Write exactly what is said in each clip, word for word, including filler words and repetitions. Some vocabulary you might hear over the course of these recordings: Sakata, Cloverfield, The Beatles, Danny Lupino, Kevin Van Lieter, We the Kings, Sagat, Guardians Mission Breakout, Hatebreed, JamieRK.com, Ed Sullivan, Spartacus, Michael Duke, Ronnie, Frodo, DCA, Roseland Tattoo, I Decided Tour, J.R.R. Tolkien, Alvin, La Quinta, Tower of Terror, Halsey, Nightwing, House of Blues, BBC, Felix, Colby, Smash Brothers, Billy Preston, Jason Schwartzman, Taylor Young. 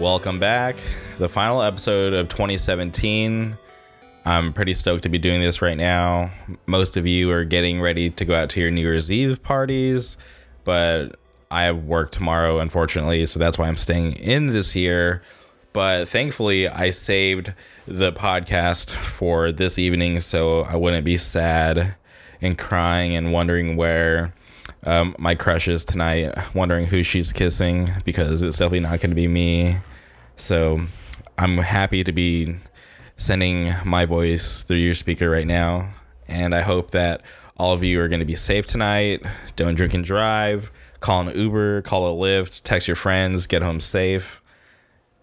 Welcome back. The final episode of twenty seventeen. I'm pretty stoked to be doing this right now. Most of you are getting ready to go out to your New Year's Eve parties, but I have work tomorrow, unfortunately, so that's why I'm staying in this year. But thankfully, I saved the podcast for this evening so I wouldn't be sad and crying and wondering where um, my crush is tonight, wondering who she's kissing, because it's definitely not going to be me. So I'm happy to be sending my voice through your speaker right now. And I hope that all of you are going to be safe tonight. Don't drink and drive. Call an Uber, call a Lyft, text your friends, get home safe.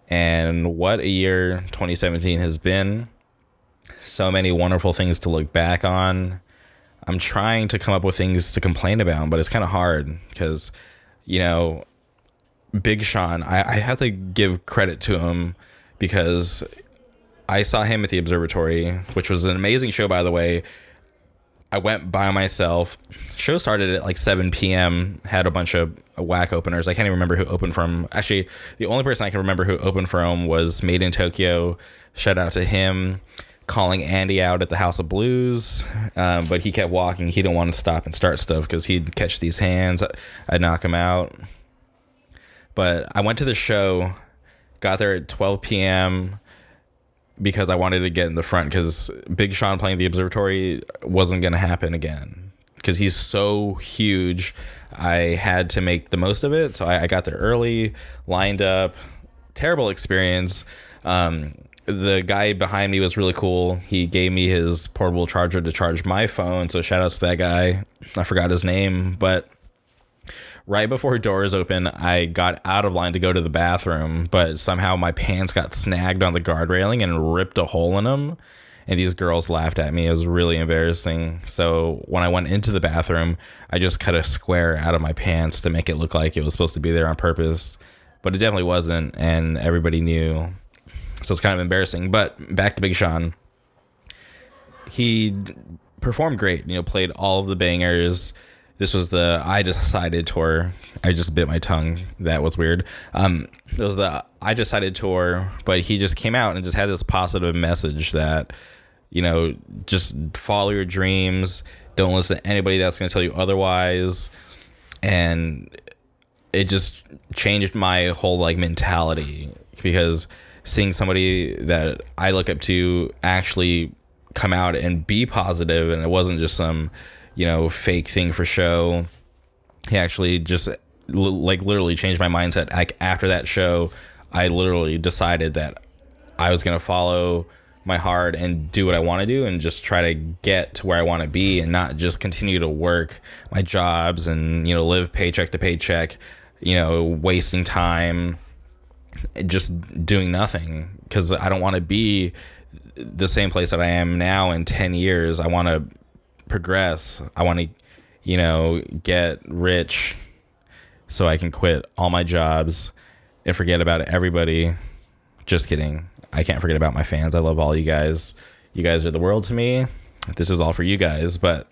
And what a year twenty seventeen has been. So many wonderful things to look back on. I'm trying to come up with things to complain about, but it's kind of hard because, you know, Big Sean, I, I have to give credit to him because I saw him at the Observatory, which was an amazing show, by the way. I went by myself. Show started at like seven p.m. Had a bunch of whack openers. I can't even remember who opened from. Actually, the only person I can remember who opened from was Made in Tokyo. Shout out to him. Calling Andy out at the House of Blues. Um, but he kept walking. He didn't want to stop and start stuff because he'd catch these hands. I'd knock him out. But I went to the show. Got there at twelve p.m. because I wanted to get in the front, because Big Sean playing the Observatory wasn't going to happen again because he's so huge. I had to make the most of it. So I, I got there early, lined up. Terrible experience. Um, the guy behind me was really cool. He gave me his portable charger to charge my phone. So shout outs to that guy. I forgot his name, but right before doors open, I got out of line to go to the bathroom, but somehow my pants got snagged on the guard railing and ripped a hole in them. And these girls laughed at me. It was really embarrassing. So when I went into the bathroom, I just cut a square out of my pants to make it look like it was supposed to be there on purpose, but it definitely wasn't. And everybody knew. So it's kind of embarrassing, but back to Big Sean. He performed great, you know, played all of the bangers. This was the I Decided Tour. I just bit my tongue. That was weird. Um, it was the I Decided Tour, but he just came out and just had this positive message that, you know, just follow your dreams. Don't listen to anybody that's going to tell you otherwise. And it just changed my whole, like, mentality, because seeing somebody that I look up to actually come out and be positive, and it wasn't just some, you know, fake thing for show. He actually just l- like literally changed my mindset. Like after that show, I literally decided that I was going to follow my heart and do what I want to do and just try to get to where I want to be and not just continue to work my jobs and, you know, live paycheck to paycheck, you know, wasting time, just doing nothing, because I don't want to be the same place that I am now in ten years. I want to progress. I want to, you know, get rich so I can quit all my jobs and forget about everybody. Just kidding. I can't forget about my fans. I love all you guys. You guys are the world to me. This is all for you guys. But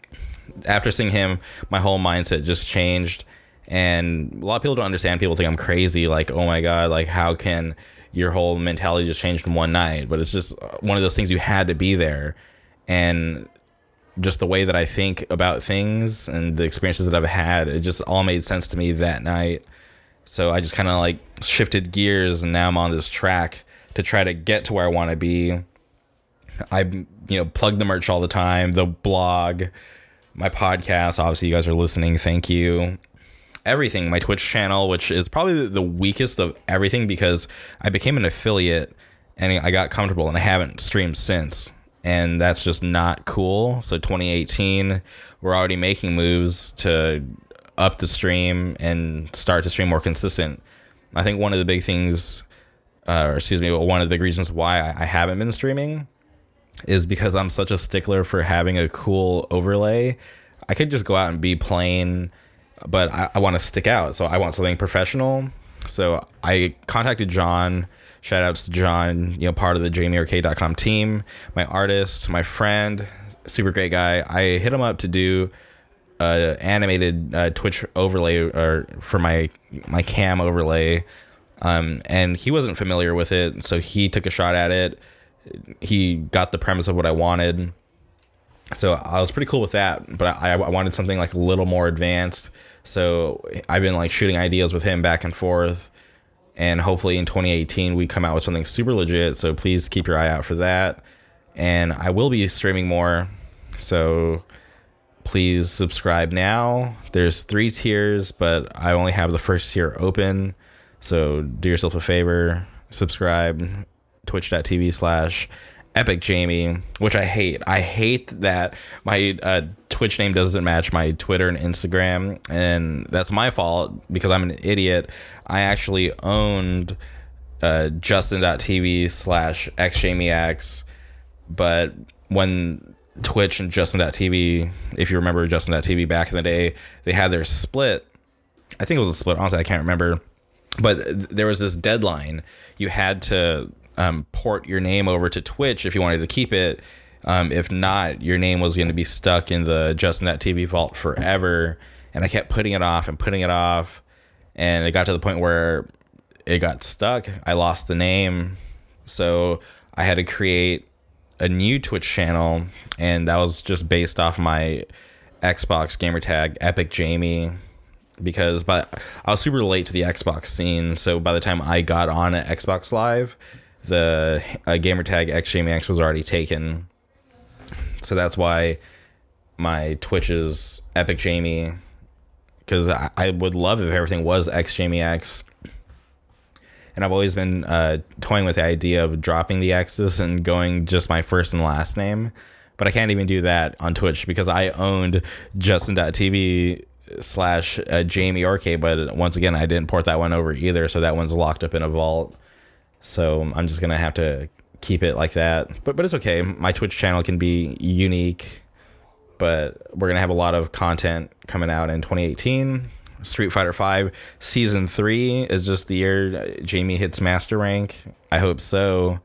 after seeing him, my whole mindset just changed. And a lot of people don't understand. People think I'm crazy. Like, oh my God, like how can your whole mentality just change in one night? But it's just one of those things. You had to be there. And just the way that I think about things and the experiences that I've had, it just all made sense to me that night. So I just kind of like shifted gears, and now I'm on this track to try to get to where I want to be. I, you know, plug the merch all the time, the blog, my podcast. Obviously, you guys are listening. Thank you. Everything, my Twitch channel, which is probably the weakest of everything because I became an affiliate and I got comfortable and I haven't streamed since. And that's just not cool. So twenty eighteen, we're already making moves to up the stream and start to stream more consistent. I think one of the big things, uh, or excuse me, one of the reasons why I haven't been streaming is because I'm such a stickler for having a cool overlay. I could just go out and be plain, but I, I want to stick out. So I want something professional. So I contacted John. Shout outs to John, you know, part of the Jamie R K dot com team, my artist, my friend, super great guy. I hit him up to do uh, animated uh, Twitch overlay or for my my cam overlay. Um, and he wasn't familiar with it, so he took a shot at it. He got the premise of what I wanted. So I was pretty cool with that, but I, I wanted something like a little more advanced. So I've been like shooting ideas with him back and forth, and hopefully in twenty eighteen we come out with something super legit. So please keep your eye out for that. And I will be streaming more, so please subscribe now. There's three tiers, but I only have the first tier open. So do yourself a favor, subscribe, twitch dot t v slash epic jamie, which I hate. I hate that my uh, Twitch name doesn't match my Twitter and Instagram, and that's my fault because I'm an idiot. I actually owned uh, justin dot t v slash x jamie x, but when Twitch and justin dot t v, if you remember justin dot t v back in the day, they had their split. I think it was a split. Honestly, I can't remember. But there was this deadline. You had to um, port your name over to Twitch if you wanted to keep it. Um, if not, your name was going to be stuck in the justin dot t v vault forever. And I kept putting it off and putting it off. And it got to the point where it got stuck. I lost the name. So I had to create a new Twitch channel. And that was just based off my Xbox gamertag, Epic Jamie. Because but I was super late to the Xbox scene, so by the time I got on at Xbox Live, the uh, gamertag xJamieX was already taken. So that's why my Twitch is Epic Jamie, because I, I would love if everything was xJamieX. And I've always been uh, toying with the idea of dropping the X's and going just my first and last name, but I can't even do that on Twitch because I owned justin dot t v slash uh, JamieRK, but once again I didn't port that one over either, so that one's locked up in a vault. So I'm just gonna have to keep it like that, but but it's okay. My Twitch channel can be unique, but we're gonna have a lot of content coming out in twenty eighteen. Street Fighter V season three is just the year Jamie hits master rank. I hope so.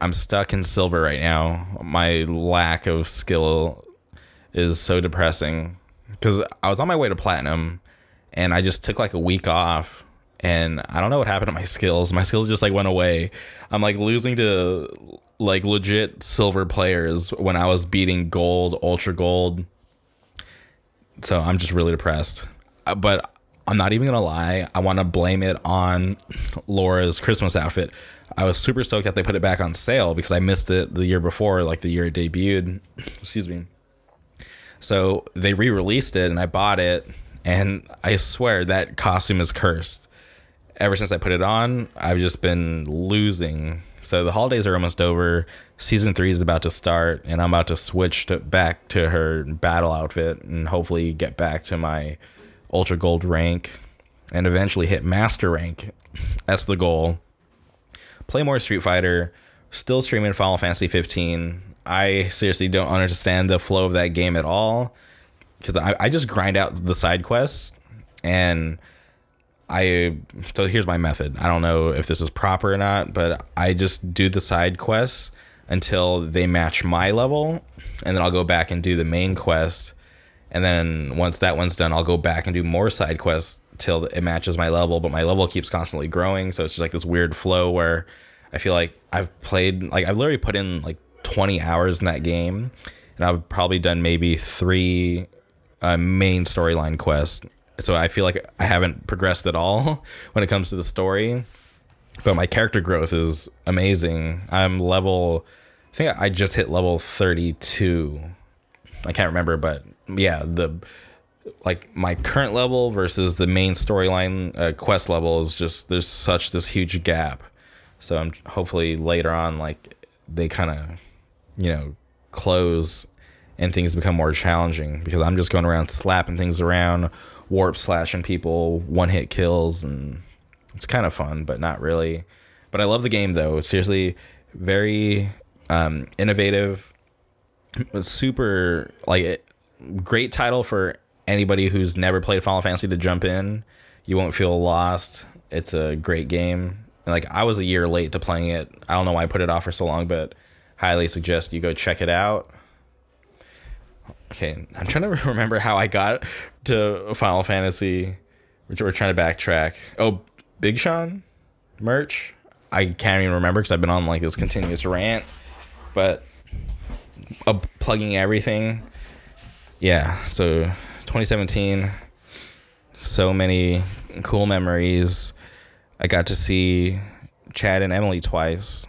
I'm stuck in silver right now. My lack of skill is so depressing. Because I was on my way to platinum, and I just took like a week off, and I don't know what happened to my skills. My skills just like went away. I'm like losing to like legit silver players when I was beating gold, ultra gold. So I'm just really depressed. But I'm not even going to lie. I want to blame it on Laura's Christmas outfit. I was super stoked that they put it back on sale because I missed it the year before, like the year it debuted. Excuse me. So they re-released it, and I bought it, and I swear that costume is cursed. Ever since I put it on, I've just been losing. So the holidays are almost over. Season three is about to start, and I'm about to switch to back to her battle outfit and hopefully get back to my Ultra Gold rank and eventually hit Master rank. That's the goal. Play more Street Fighter. Still streaming Final Fantasy fifteen. I seriously don't understand the flow of that game at all, because I, I just grind out the side quests, and I so here's my method. I don't know if this is proper or not, but I just do the side quests until they match my level, and then I'll go back and do the main quest, and then once that one's done, I'll go back and do more side quests till it matches my level. But my level keeps constantly growing, so it's just like this weird flow where I feel like I've played like I've literally put in like twenty hours in that game, and I've probably done maybe three uh, main storyline quests, so I feel like I haven't progressed at all when it comes to the story. But my character growth is amazing. I'm level I think I just hit level thirty-two. I can't remember, but yeah, the like my current level versus the main storyline uh, quest level is just there's such this huge gap. So I'm hopefully later on like they kind of you know, close and things become more challenging, because I'm just going around slapping things around, warp slashing people, one hit kills, and it's kind of fun, but not really. But I love the game though. It's seriously very um, innovative, super like great title for anybody who's never played Final Fantasy to jump in. You won't feel lost. It's a great game. And, like I was a year late to playing it. I don't know why I put it off for so long, but highly suggest you go check it out. Okay, I'm trying to remember how I got to Final Fantasy. We're trying to backtrack. Oh, Big Sean? merch. I can't even remember because I've been on like this continuous rant, but uh, plugging everything. Yeah, so twenty seventeen, so many cool memories. I got to see Chad and Emily twice.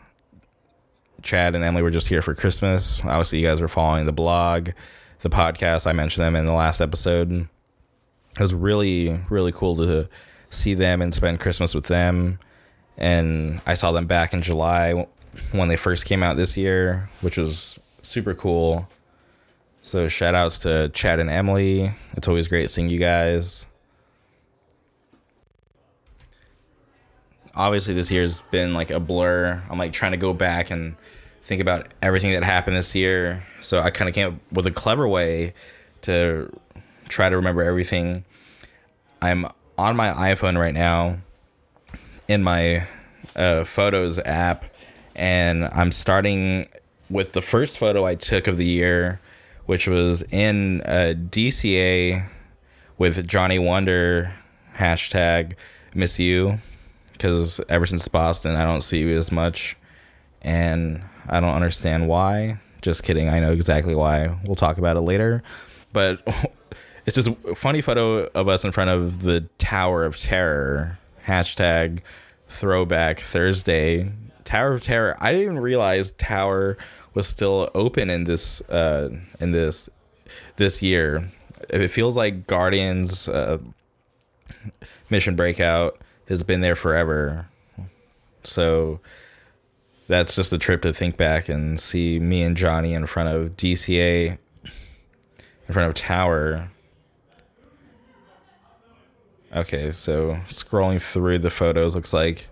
Chad and Emily were just here for Christmas. Obviously, you guys were following the blog, the podcast. I mentioned them in the last episode. It was really, really cool to see them and spend Christmas with them. And I saw them back in July when they first came out this year, which was super cool. So shout outs to Chad and Emily. It's always great seeing you guys. Obviously this year's been like a blur. I'm like trying to go back and think about everything that happened this year. So I kind of came up with a clever way to try to remember everything. I'm on my iPhone right now in my uh, photos app, and I'm starting with the first photo I took of the year, which was in uh, D C A with Johnny Wonder, hashtag miss you, because ever since Boston, I don't see you as much, and I don't understand why. Just kidding, I know exactly why. We'll talk about it later, but it's just a funny photo of us in front of the Tower of Terror, hashtag throwback Thursday. Tower of Terror, I didn't even realize Tower was still open in this uh in this this year. It feels like Guardians uh, Mission Breakout has been there forever. So that's just a trip to think back and see me and Johnny in front of D C A, in front of Tower. Okay, so scrolling through the photos, looks like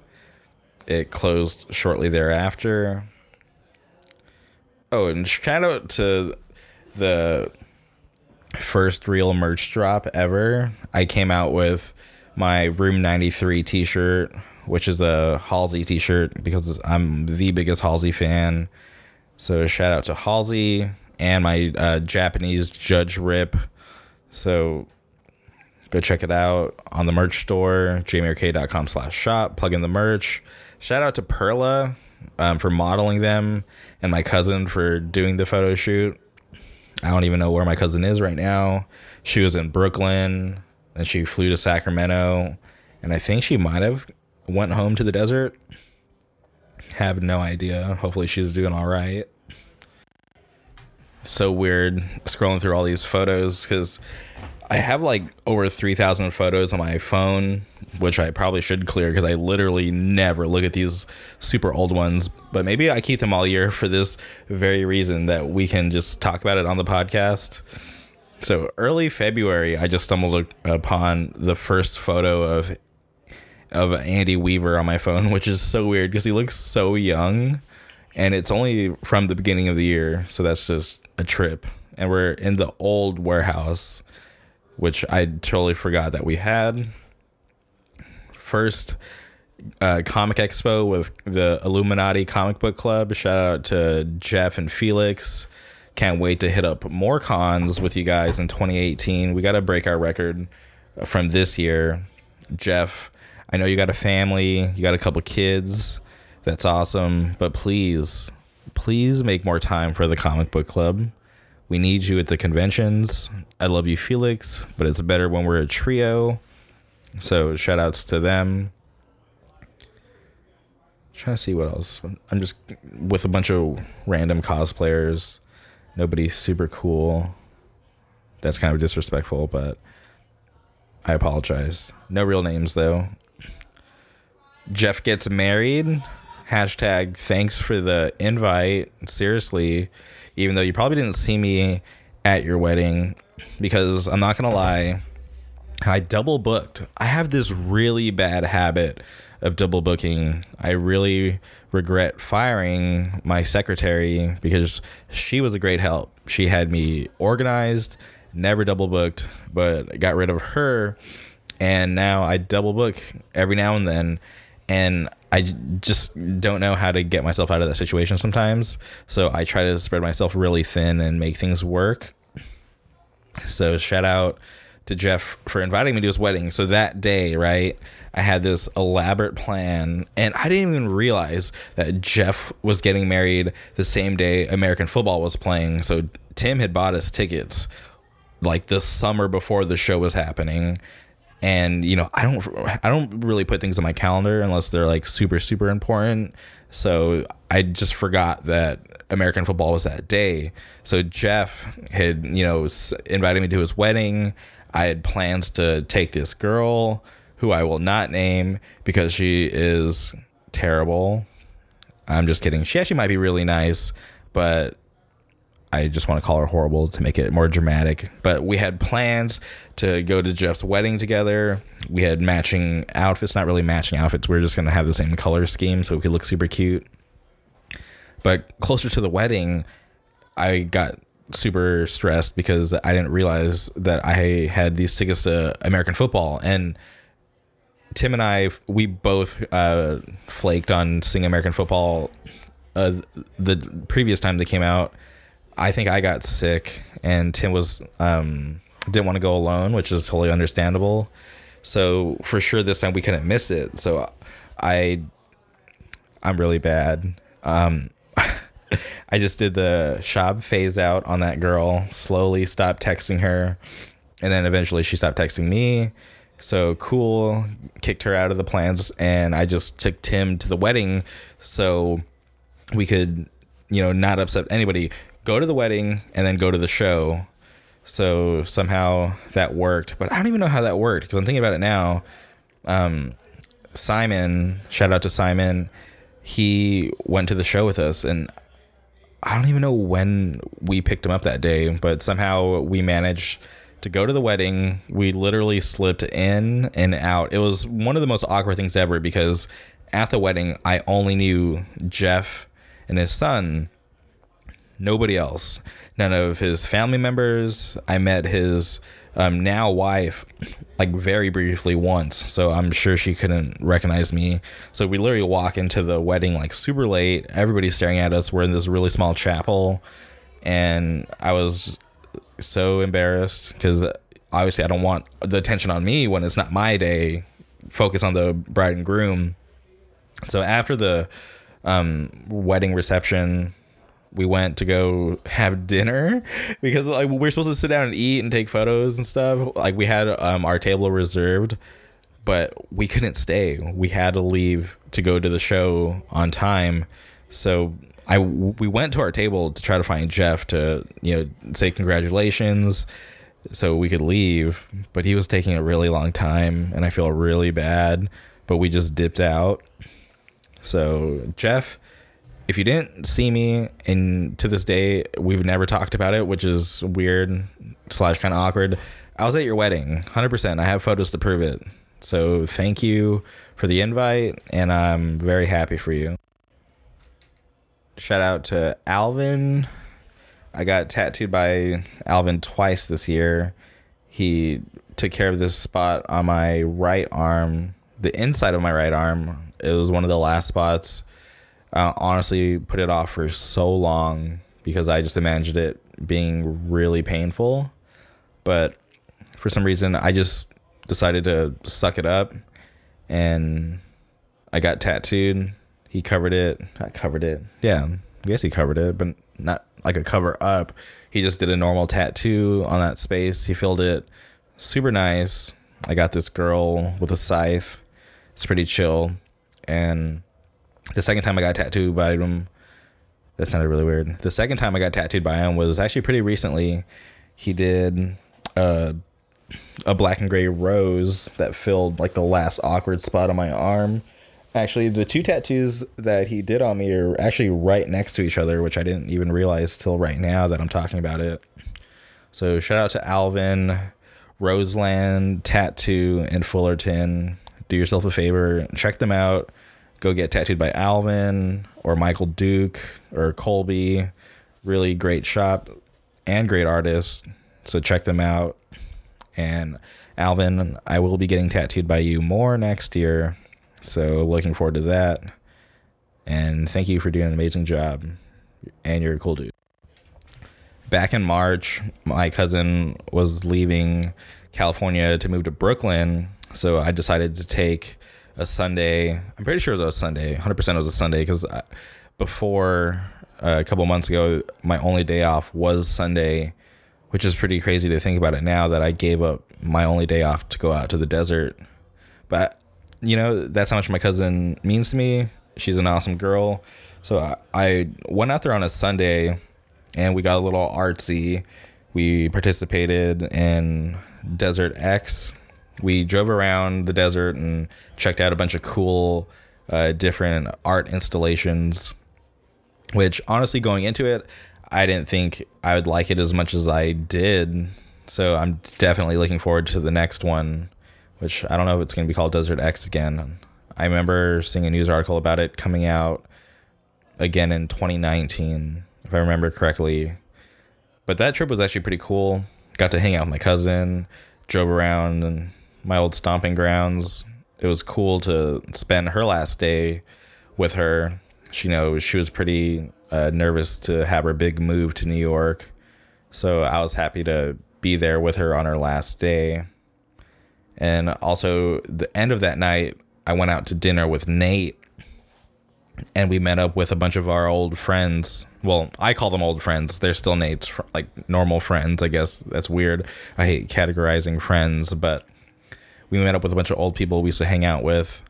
it closed shortly thereafter. Oh, and shout out to the first real merch drop ever. I came out with my Room ninety-three t-shirt, which is a Halsey t-shirt because I'm the biggest Halsey fan. So shout out to Halsey and my uh, Japanese Judge Rip. So go check it out on the merch store, Jamie R K dot com slash shop. Plug in the merch. Shout out to Perla um, for modeling them, and my cousin for doing the photo shoot. I don't even know where my cousin is right now. She was in Brooklyn, and she flew to Sacramento, and I think she might have went home to the desert. Have no idea. Hopefully she's doing all right. So weird scrolling through all these photos because I have like over three thousand photos on my phone, which I probably should clear because I literally never look at these super old ones. But maybe I keep them all year for this very reason, that we can just talk about it on the podcast. So early February, I just stumbled upon the first photo of of Andy Weaver on my phone, which is so weird because he looks so young, and it's only from the beginning of the year. So that's just a trip. And we're in the old warehouse, which I totally forgot that we had. First uh, comic expo with the Illuminati Comic Book Club. Shout out to Jeff and Felix. Can't wait to hit up more cons with you guys in twenty eighteen. We got to break our record from this year. Jeff, I know you got a family. You got a couple kids. That's awesome. But please, please make more time for the comic book club. We need you at the conventions. I love you, Felix, but it's better when we're a trio. So shout outs to them. I'm trying to see what else. I'm just with a bunch of random cosplayers. Nobody super cool. That's kind of disrespectful, but I apologize. No real names, though. Jeff gets married. Hashtag thanks for the invite. Seriously, even though you probably didn't see me at your wedding, because I'm not going to lie, I double booked. I have this really bad habit of double booking. I really regret firing my secretary because she was a great help. She had me organized, never double booked, but I got rid of her. And now I double book every now and then. And I just don't know how to get myself out of that situation sometimes. So I try to spread myself really thin and make things work. So shout out to Jeff for inviting me to his wedding. So that day, right, I had this elaborate plan, and I didn't even realize that Jeff was getting married the same day American football was playing. So Tim had bought us tickets like the summer before the show was happening. And, you know, I don't I don't really put things on my calendar unless they're like super, super important. So I just forgot that American football was that day. So Jeff had, you know, invited me to his wedding. I had plans to take this girl who I will not name because she is terrible. I'm just kidding. She actually might be really nice, but I just want to call her horrible to make it more dramatic. But we had plans to go to Jeff's wedding together. We had matching outfits, not really matching outfits. We were just going to have the same color scheme so we could look super cute. But closer to the wedding, I got super stressed because I didn't realize that I had these tickets to American football. And Tim and I, we both uh, flaked on seeing American football uh, the previous time they came out. I think I got sick, and Tim was um, didn't want to go alone, which is totally understandable. So for sure this time we couldn't miss it. So I, I'm really bad. Um, I just did the Shab phase out on that girl, slowly stopped texting her, and then eventually she stopped texting me. So cool, kicked her out of the plans, and I just took Tim to the wedding so we could, you know, not upset anybody. Go to the wedding and then go to the show. So somehow that worked, but I don't even know how that worked because I'm thinking about it now. Um, Simon, shout out to Simon, he went to the show with us, and I don't even know when we picked him up that day, but somehow we managed to go to the wedding. We literally slipped in and out. It was one of the most awkward things ever because at the wedding, I only knew Jeff and his son, nobody else, none of his family members. I met his um, now wife like very briefly once, so I'm sure she couldn't recognize me. So we literally walk into the wedding like super late. Everybody's staring at us. We're in this really small chapel, and I was so embarrassed because obviously I don't want the attention on me when it's not my day. Focus on the bride and groom. So after the um, wedding reception, we went to go have dinner because like we're supposed to sit down and eat and take photos and stuff. Like we had um, our table reserved, but we couldn't stay. We had to leave to go to the show on time. So I we went to our table to try to find Jeff to, you know, say congratulations so we could leave, but he was taking a really long time and I feel really bad, but we just dipped out. So Jeff, if you didn't see me, and to this day, we've never talked about it, which is weird slash kind of awkward. I was at your wedding, one hundred percent. I have photos to prove it. So thank you for the invite, and I'm very happy for you. Shout out to Alvin. I got tattooed by Alvin twice this year. He took care of this spot on my right arm, the inside of my right arm. It was one of the last spots. I honestly put it off for so long because I just imagined it being really painful. But for some reason, I just decided to suck it up, and I got tattooed. He covered it. I covered it. Yeah, I guess he covered it, but not like a cover up. He just did a normal tattoo on that space. He filled it super nice. I got this girl with a scythe. It's pretty chill. And the second time I got tattooed by him, that sounded really weird. The second time I got tattooed by him was actually pretty recently. He did a, a black and gray rose that filled like the last awkward spot on my arm. Actually, the two tattoos that he did on me are actually right next to each other, which I didn't even realize till right now that I'm talking about it. So shout out to Alvin, Roseland Tattoo in Fullerton. Do yourself a favor, check them out. Go get tattooed by Alvin or Michael Duke or Colby. Really great shop and great artists. So check them out. And Alvin, I will be getting tattooed by you more next year. So looking forward to that. And thank you for doing an amazing job. And you're a cool dude. back in March, my cousin was leaving California to move to Brooklyn. So I decided to take a Sunday. I'm pretty sure it was a Sunday. one hundred percent it was a Sunday, because before uh, a couple months ago, my only day off was Sunday, which is pretty crazy to think about it now that I gave up my only day off to go out to the desert. But, you know, that's how much my cousin means to me. She's an awesome girl. So I, I went out there on a Sunday and we got a little artsy. We participated in Desert X. We drove around the desert and checked out a bunch of cool, uh, different art installations, which honestly, going into it, I didn't think I would like it as much as I did. So I'm definitely looking forward to the next one, which I don't know if it's going to be called Desert X again. I remember seeing a news article about it coming out again in twenty nineteen, if I remember correctly. But that trip was actually pretty cool. Got to hang out with my cousin, drove around and my old stomping grounds. It was cool to spend her last day with her. She, you know, she was pretty uh, nervous to have her big move to New York. So I was happy to be there with her on her last day. And also the end of that night, I went out to dinner with Nate and we met up with a bunch of our old friends. Well, I call them old friends. They're still Nate's, like, normal friends, I guess. That's weird. I hate categorizing friends, but we met up with a bunch of old people we used to hang out with.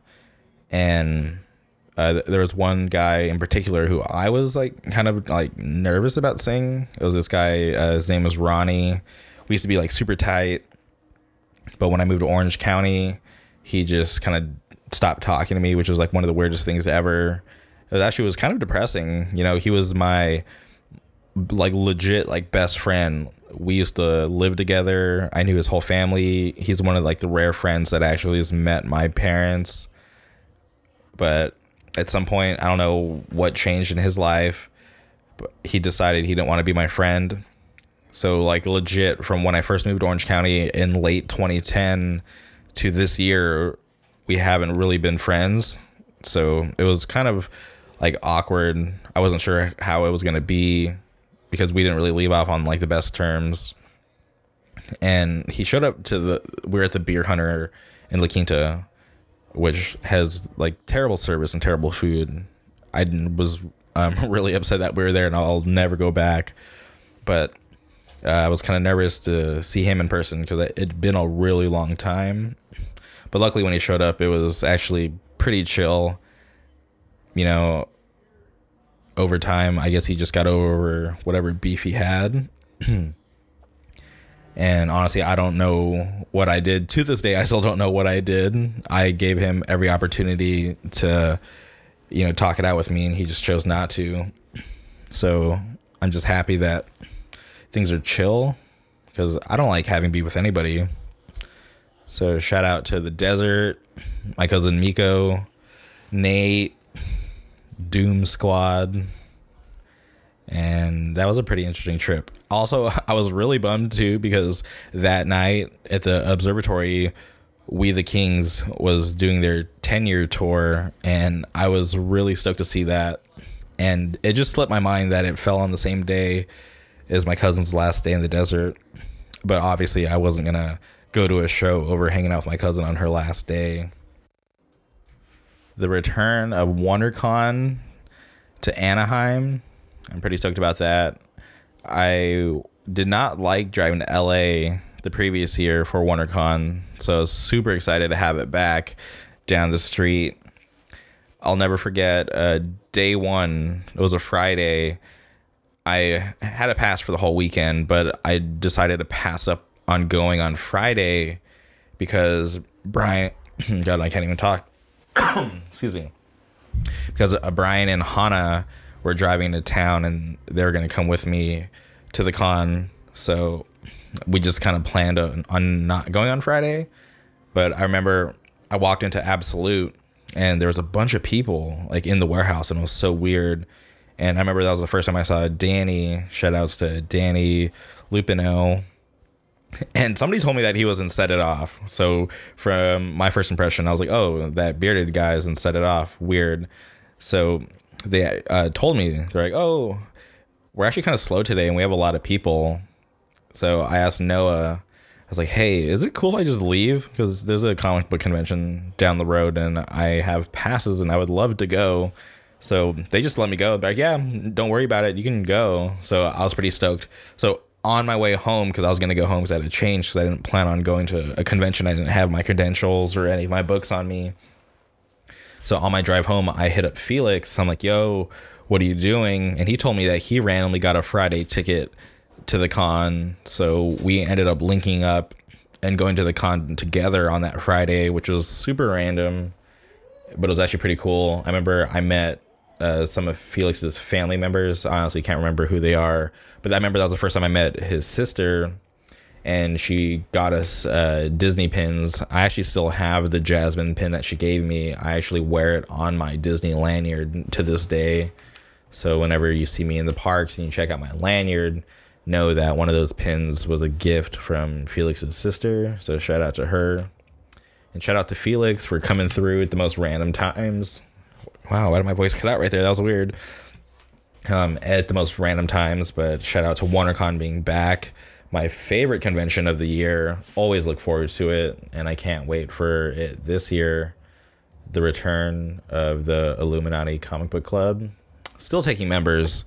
And uh, there was one guy in particular who I was, like, kind of, like, nervous about seeing. It was this guy. Uh, his name was Ronnie. We used to be, like, super tight. But when I moved to Orange County, he just kind of stopped talking to me, which was, like, one of the weirdest things ever. It actually was kind of depressing. You know, he was my, like, legit, like, best friend. We used to live together. I knew his whole family. He's one of, like, the rare friends that actually has met my parents. But at some point, I don't know what changed in his life, but he decided he didn't want to be my friend. So, like, legit, from when I first moved to Orange County in late twenty ten to this year, we haven't really been friends. So it was kind of, like, awkward. I wasn't sure how it was going to be because we didn't really leave off on, like, the best terms. And he showed up to the, we were at the Beer Hunter in La Quinta, which has, like, terrible service and terrible food. I was um, really upset that we were there and I'll never go back. But uh, I was kind of nervous to see him in person because it had been a really long time. But luckily when he showed up, it was actually pretty chill. You know, over time, I guess he just got over whatever beef he had. And honestly, I don't know what I did. To this day, I still don't know what I did. I gave him every opportunity to, you know, talk it out with me, and he just chose not to. So I'm just happy that things are chill because I don't like having beef with anybody. So shout out to the desert, my cousin Miko, Nate, Doom Squad, and that was a pretty interesting trip. Also, I was really bummed too because that night at the observatory, We the Kings was doing their ten-year tour, and I was really stoked to see that. And it just slipped my mind that it fell on the same day as my cousin's last day in the desert. But obviously, I wasn't gonna go to a show over hanging out with my cousin on her last day. The return of WonderCon to Anaheim. I'm pretty stoked about that. I did not like driving to L A the previous year for WonderCon, so I was super excited to have it back down the street. I'll never forget uh, day one. It was a Friday. I had a pass for the whole weekend, but I decided to pass up on going on Friday because Brian... God, I can't even talk. Excuse me. Because uh, Brian and Hannah were driving to town and they were going to come with me to the con. So we just kind of planned on, on not going on Friday. But I remember I walked into Absolute and there was a bunch of people, like, in the warehouse, and it was so weird. And I remember that was the first time I saw Danny. Shout outs to Danny Lupino. And somebody told me that he was in Set It Off. So from my first impression, I was like, oh, that bearded guy is in Set It Off. Weird. So they uh, told me, they're like, oh, we're actually kind of slow today and we have a lot of people. So I asked Noah, I was like, hey, is it cool if I just leave? Because there's a comic book convention down the road and I have passes and I would love to go. So they just let me go. They're like, yeah, don't worry about it. You can go. So I was pretty stoked. So on my way home, because I was going to go home because I had to change because I didn't plan on going to a convention. I didn't have my credentials or any of my books on me. So on my drive home, I hit up Felix. I'm like, yo, what are you doing? And he told me that he randomly got a Friday ticket to the con. So we ended up linking up and going to the con together on that Friday, which was super random, but it was actually pretty cool. I remember I met Uh, some of Felix's family members. I honestly can't remember who they are, but I remember that was the first time I met his sister, and she got us uh, Disney pins. I actually still have the Jasmine pin that she gave me. I actually wear it on my Disney lanyard to this day. So whenever you see me in the parks and you check out my lanyard, know that one of those pins was a gift from Felix's sister. So shout out to her, and shout out to Felix for coming through at the most random times. Wow, why did my voice cut out right there? That was weird. Um, at the most random times, but shout out to WonderCon being back. My favorite convention of the year. Always look forward to it, and I can't wait for it this year. The return of the Illuminati Comic Book Club. Still taking members.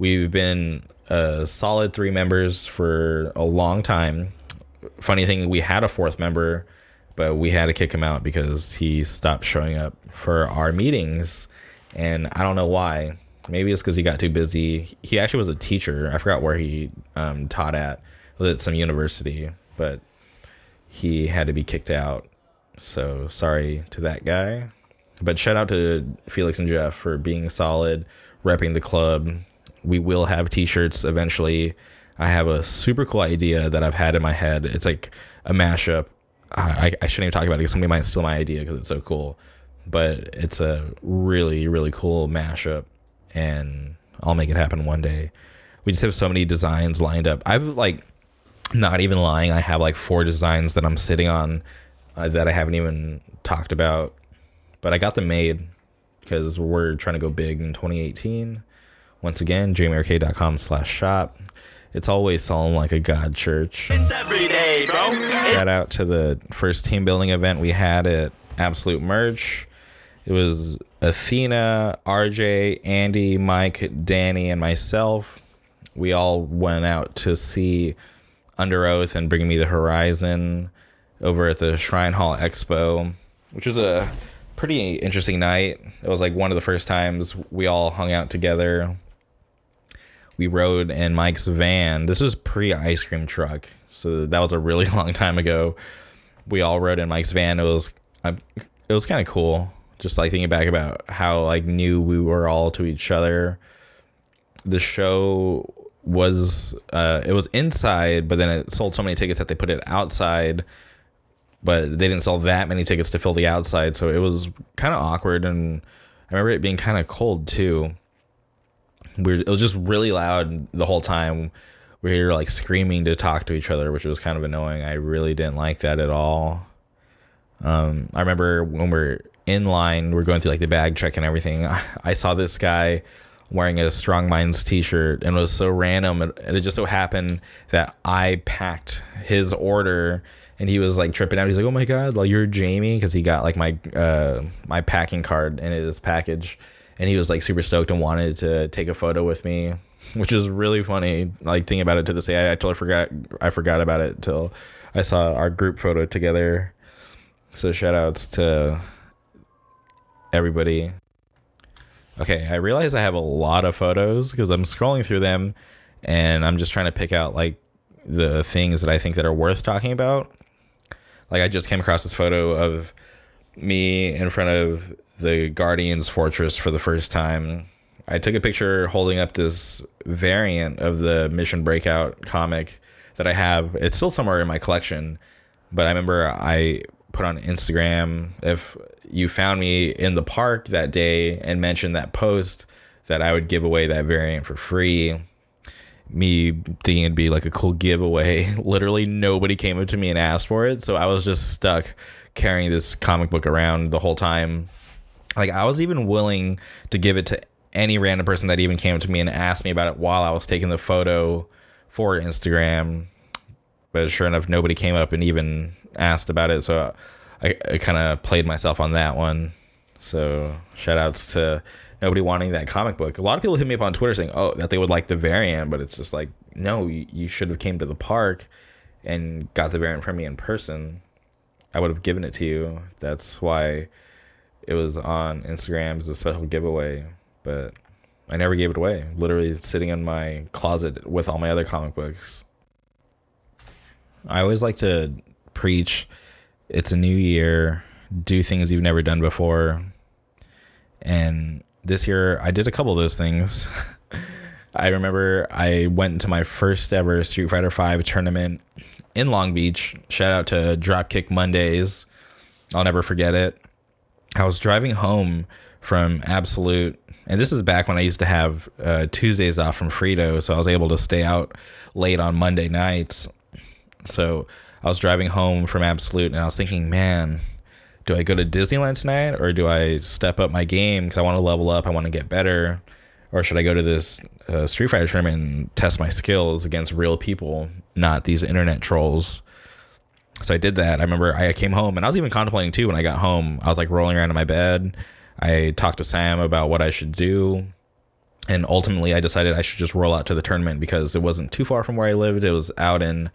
We've been a solid three members for a long time. Funny thing, we had a fourth member, but we had to kick him out because he stopped showing up for our meetings. And I don't know why. Maybe it's because he got too busy. He actually was a teacher. I forgot where he um, taught at. It was at some university. But he had to be kicked out. So sorry to that guy. But shout out to Felix and Jeff for being solid, repping the club. We will have t-shirts eventually. I have a super cool idea that I've had in my head. It's like a mashup. I, I shouldn't even talk about it because somebody might steal my idea because it's so cool, but it's a really, really cool mashup, and I'll make it happen one day. We just have so many designs lined up. I've like, not even lying, I have like four designs that I'm sitting on uh, that I haven't even talked about, but I got them made because we're trying to go big in twenty eighteen. Once again, Jamie R K dot com slash shop. It's always solemn like a God church. It's every day, bro. Shout out to the first team building event we had at Absolute Merch. It was Athena, R J, Andy, Mike, Danny, and myself. We all went out to see Under Oath and Bringing Me the Horizon over at the Shrine Hall Expo, which was a pretty interesting night. It was like one of the first times we all hung out together. We rode in Mike's van. This was pre-ice cream truck, so that was a really long time ago. We all rode in Mike's van. It was um, it was kind of cool, just like thinking back about how like new we were all to each other. The show was uh, it was inside, but then it sold so many tickets that they put it outside. But they didn't sell that many tickets to fill the outside, so it was kind of awkward. And I remember it being kind of cold too. We were, it was just really loud the whole time. We were like screaming to talk to each other, which was kind of annoying. I really didn't like that at all. Um, I remember when we were in line, we were going through like the bag check and everything. I saw this guy wearing a Strong Minds t-shirt, and it was so random. And it just so happened that I packed his order, and he was like tripping out. He's like, "Oh my God, like you're Jamie," because he got like my uh, my packing card in his package. And he was like super stoked and wanted to take a photo with me, which is really funny. Like thinking about it to this day, I, I totally forgot. I forgot about it till I saw our group photo together. So shout outs to everybody. Okay, I realize I have a lot of photos because I'm scrolling through them, and I'm just trying to pick out like the things that I think that are worth talking about. Like I just came across this photo of me in front of the Guardians Fortress for the first time. I took a picture holding up this variant of the Mission Breakout comic that I have. It's still somewhere in my collection, but I remember I put on Instagram, if you found me in the park that day and mentioned that post, that I would give away that variant for free. Me thinking it'd be like a cool giveaway. Literally nobody came up to me and asked for it, so I was just stuck carrying this comic book around the whole time. Like I was even willing to give it to any random person that even came up to me and asked me about it while I was taking the photo for Instagram. But sure enough, nobody came up and even asked about it. So I, I kind of played myself on that one. So shout outs to nobody wanting that comic book. A lot of people hit me up on Twitter saying, oh, that they would like the variant. But it's just like, no, you, you should have came to the park and got the variant from me in person. I would have given it to you. That's why it was on Instagram as a special giveaway. But I never gave it away. Literally sitting in my closet with all my other comic books. I always like to preach, it's a new year, do things you've never done before. And this year I did a couple of those things. I remember I went to my first ever Street Fighter V tournament in Long Beach. Shout out to Dropkick Mondays. I'll never forget it. I was driving home from Absolute, and this is back when I used to have uh, Tuesdays off from Frito, so I was able to stay out late on Monday nights. So I was driving home from Absolute, and I was thinking, man, do I go to Disneyland tonight, or do I step up my game because I want to level up, I want to get better, or should I go to this uh, Street Fighter tournament and test my skills against real people, not these internet trolls? So I did that. I remember I came home, and I was even contemplating too when I got home. I was like rolling around in my bed. I talked to Sam about what I should do. And ultimately I decided I should just roll out to the tournament because it wasn't too far from where I lived. It was out in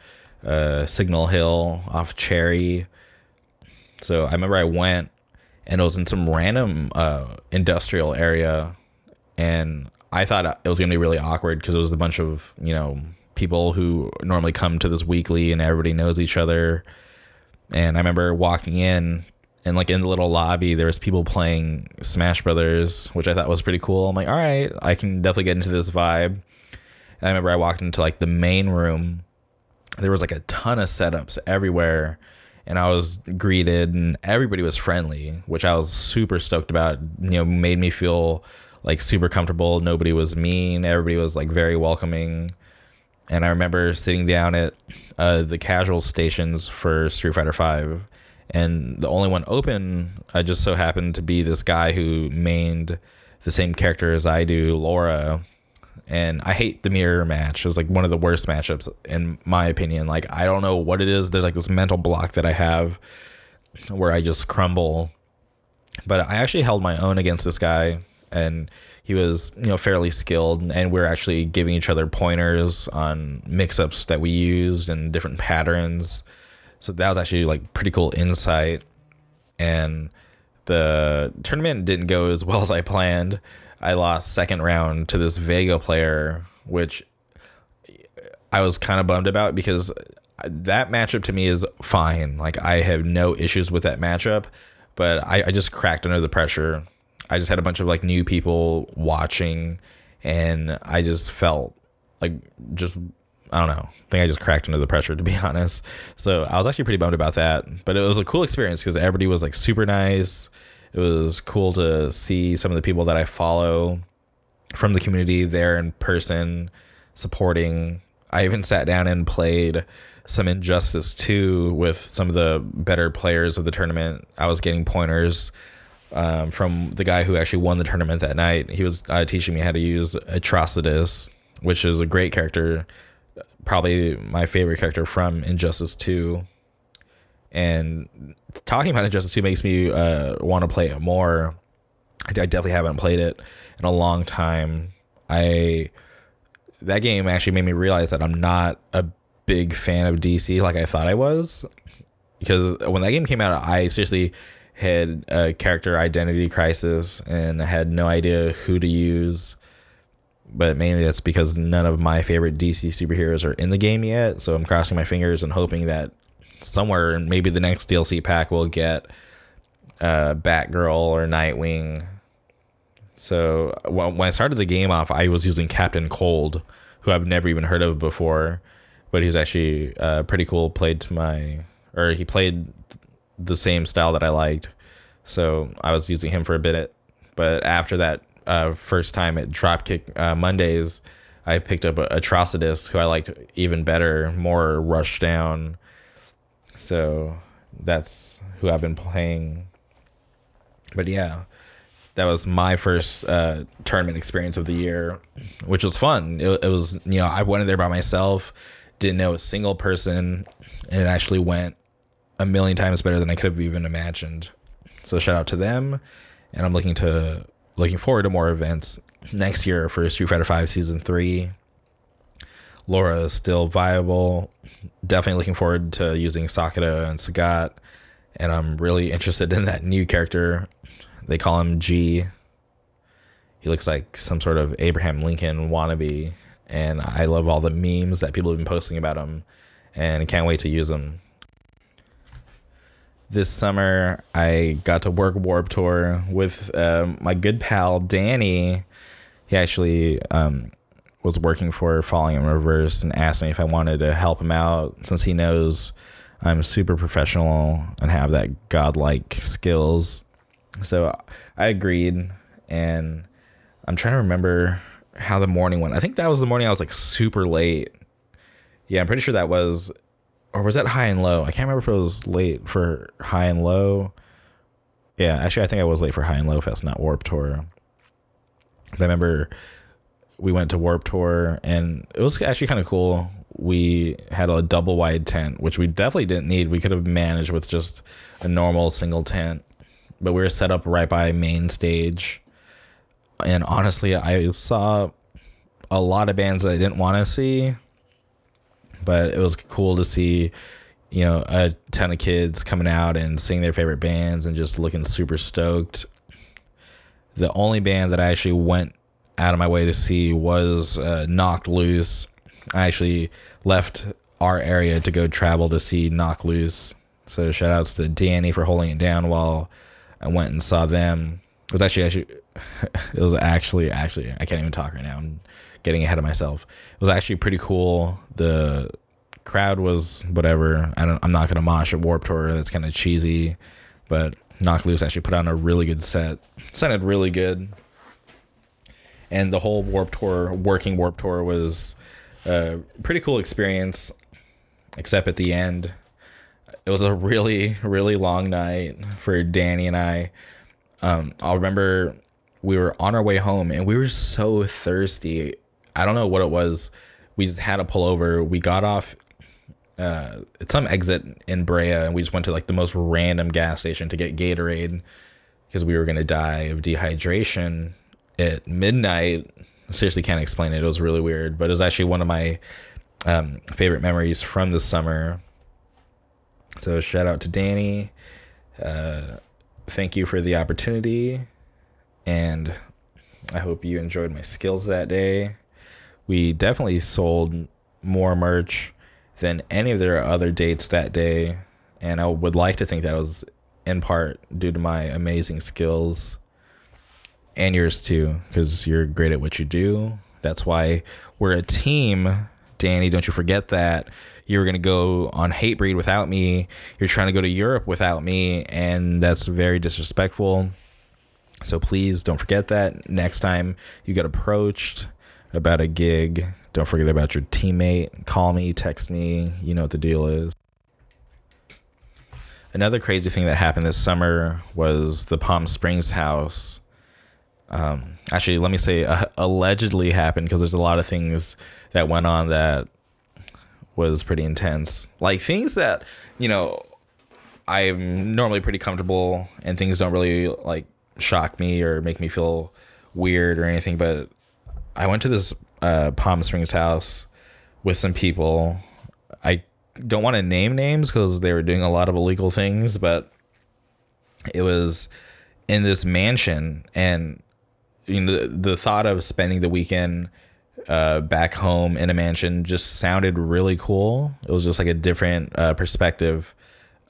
uh, Signal Hill off Cherry. So I remember I went, and it was in some random uh, industrial area. And I thought it was going to be really awkward because it was a bunch of, you know, people who normally come to this weekly and everybody knows each other. And I remember walking in, and like in the little lobby there was people playing Smash Brothers, which I thought was pretty cool. I'm like, all right, I can definitely get into this vibe. And I remember I walked into like the main room. There was like a ton of setups everywhere, and I was greeted and everybody was friendly, which I was super stoked about. You know, made me feel like super comfortable. Nobody was mean. Everybody was like very welcoming. And I remember sitting down at uh, the casual stations for Street Fighter V, and the only one open uh, just so happened to be this guy who mained the same character as I do, Laura. And I hate the mirror match. It was like one of the worst matchups in my opinion. Like, I don't know what it is. There's like this mental block that I have where I just crumble. But I actually held my own against this guy, and he was, you know, fairly skilled, and we were actually giving each other pointers on mix-ups that we used and different patterns. So that was actually like pretty cool insight. And the tournament didn't go as well as I planned. I lost second round to this Vega player, which I was kind of bummed about because that matchup to me is fine. Like, I have no issues with that matchup, but I, I just cracked under the pressure. I just had a bunch of like new people watching, and I just felt like just, I don't know, I think I just cracked under the pressure, to be honest. So I was actually pretty bummed about that, but it was a cool experience because everybody was like super nice. It was cool to see some of the people that I follow from the community there in person supporting. I even sat down and played some Injustice two with some of the better players of the tournament. I was getting pointers Um, from the guy who actually won the tournament that night. He was uh, teaching me how to use Atrocitus, which is a great character, probably my favorite character from Injustice two. And talking about Injustice two makes me uh, want to play it more. I definitely haven't played it in a long time. I that game actually made me realize that I'm not a big fan of D C like I thought I was, because when that game came out, I seriously had a character identity crisis and I had no idea who to use. But mainly that's because none of my favorite D C superheroes are in the game yet, so I'm crossing my fingers and hoping that somewhere, maybe the next D L C pack, we'll get uh, Batgirl or Nightwing. So when I started the game off, I was using Captain Cold, who I've never even heard of before, but he was actually uh, pretty cool, played to my... or he played... the same style that I liked, so I was using him for a bit. But after that uh, first time at Dropkick uh, Mondays, I picked up Atrocitus, who I liked even better, more rushed down. So that's who I've been playing. But yeah, that was my first uh, tournament experience of the year, which was fun. It, it was, you know, I went in there by myself, didn't know a single person, and it actually went a million times better than I could have even imagined. So shout out to them, and I'm looking to looking forward to more events next year for Street Fighter V Season three. Laura is still viable. Definitely looking forward to using Sakata and Sagat, and I'm really interested in that new character. They call him G. He looks like some sort of Abraham Lincoln wannabe, and I love all the memes that people have been posting about him, and I can't wait to use him. This summer, I got to work Warped Tour with uh, my good pal, Danny. He actually um, was working for Falling in Reverse and asked me if I wanted to help him out, since he knows I'm super professional and have that godlike skills. So I agreed, and I'm trying to remember how the morning went. I think that was the morning I was like super late. Yeah, I'm pretty sure that was... Or was that high and low? I can't remember if it was late for high and low. Yeah, actually, I think I was late for high and low fest, not Warped Tour. But I remember we went to Warped Tour, and it was actually kind of cool. We had a double wide tent, which we definitely didn't need. We could have managed with just a normal single tent, but we were set up right by main stage. And honestly, I saw a lot of bands that I didn't want to see. But it was cool to see, you know, a ton of kids coming out and seeing their favorite bands and just looking super stoked. The only band that I actually went out of my way to see was uh, Knocked Loose. I actually left our area to go travel to see Knocked Loose. So shout outs to Danny for holding it down while I went and saw them. It was actually, actually, it was actually, actually, I can't even talk right now. I'm getting ahead of myself. It was actually pretty cool. The crowd was whatever. I don't, I'm not going to mosh at Warped Tour. That's kind of cheesy, but Knocked Loose actually put on a really good set. It sounded really good. And the whole Warped Tour, working Warped Tour was a pretty cool experience, except at the end, it was a really, really long night for Danny and I. Um, I'll remember we were on our way home and we were so thirsty. I don't know what it was. We just had to pull over. We got off uh, at some exit in Brea and we just went to like the most random gas station to get Gatorade because we were going to die of dehydration at midnight. I seriously can't explain it. It was really weird, but it was actually one of my um, favorite memories from the summer. So shout out to Danny. Uh, Thank you for the opportunity, and I hope you enjoyed my skills that day. We definitely sold more merch than any of their other dates that day, and I would like to think that was in part due to my amazing skills, and yours too, because you're great at what you do. That's why we're a team. Danny, don't you forget that. You were going to go on Hatebreed without me. You're trying to go to Europe without me, and that's very disrespectful. So please don't forget that. Next time you get approached about a gig, don't forget about your teammate. Call me, text me. You know what the deal is. Another crazy thing that happened this summer was the Palm Springs house. Um, actually, let me say uh, allegedly happened, because there's a lot of things that went on that was pretty intense. Like things that, you know, I'm normally pretty comfortable and things don't really like shock me or make me feel weird or anything. But I went to this uh, Palm Springs house with some people. I don't want to name names because they were doing a lot of illegal things, but it was in this mansion, and you know, the, the thought of spending the weekend uh, back home in a mansion just sounded really cool. It was just like a different uh, perspective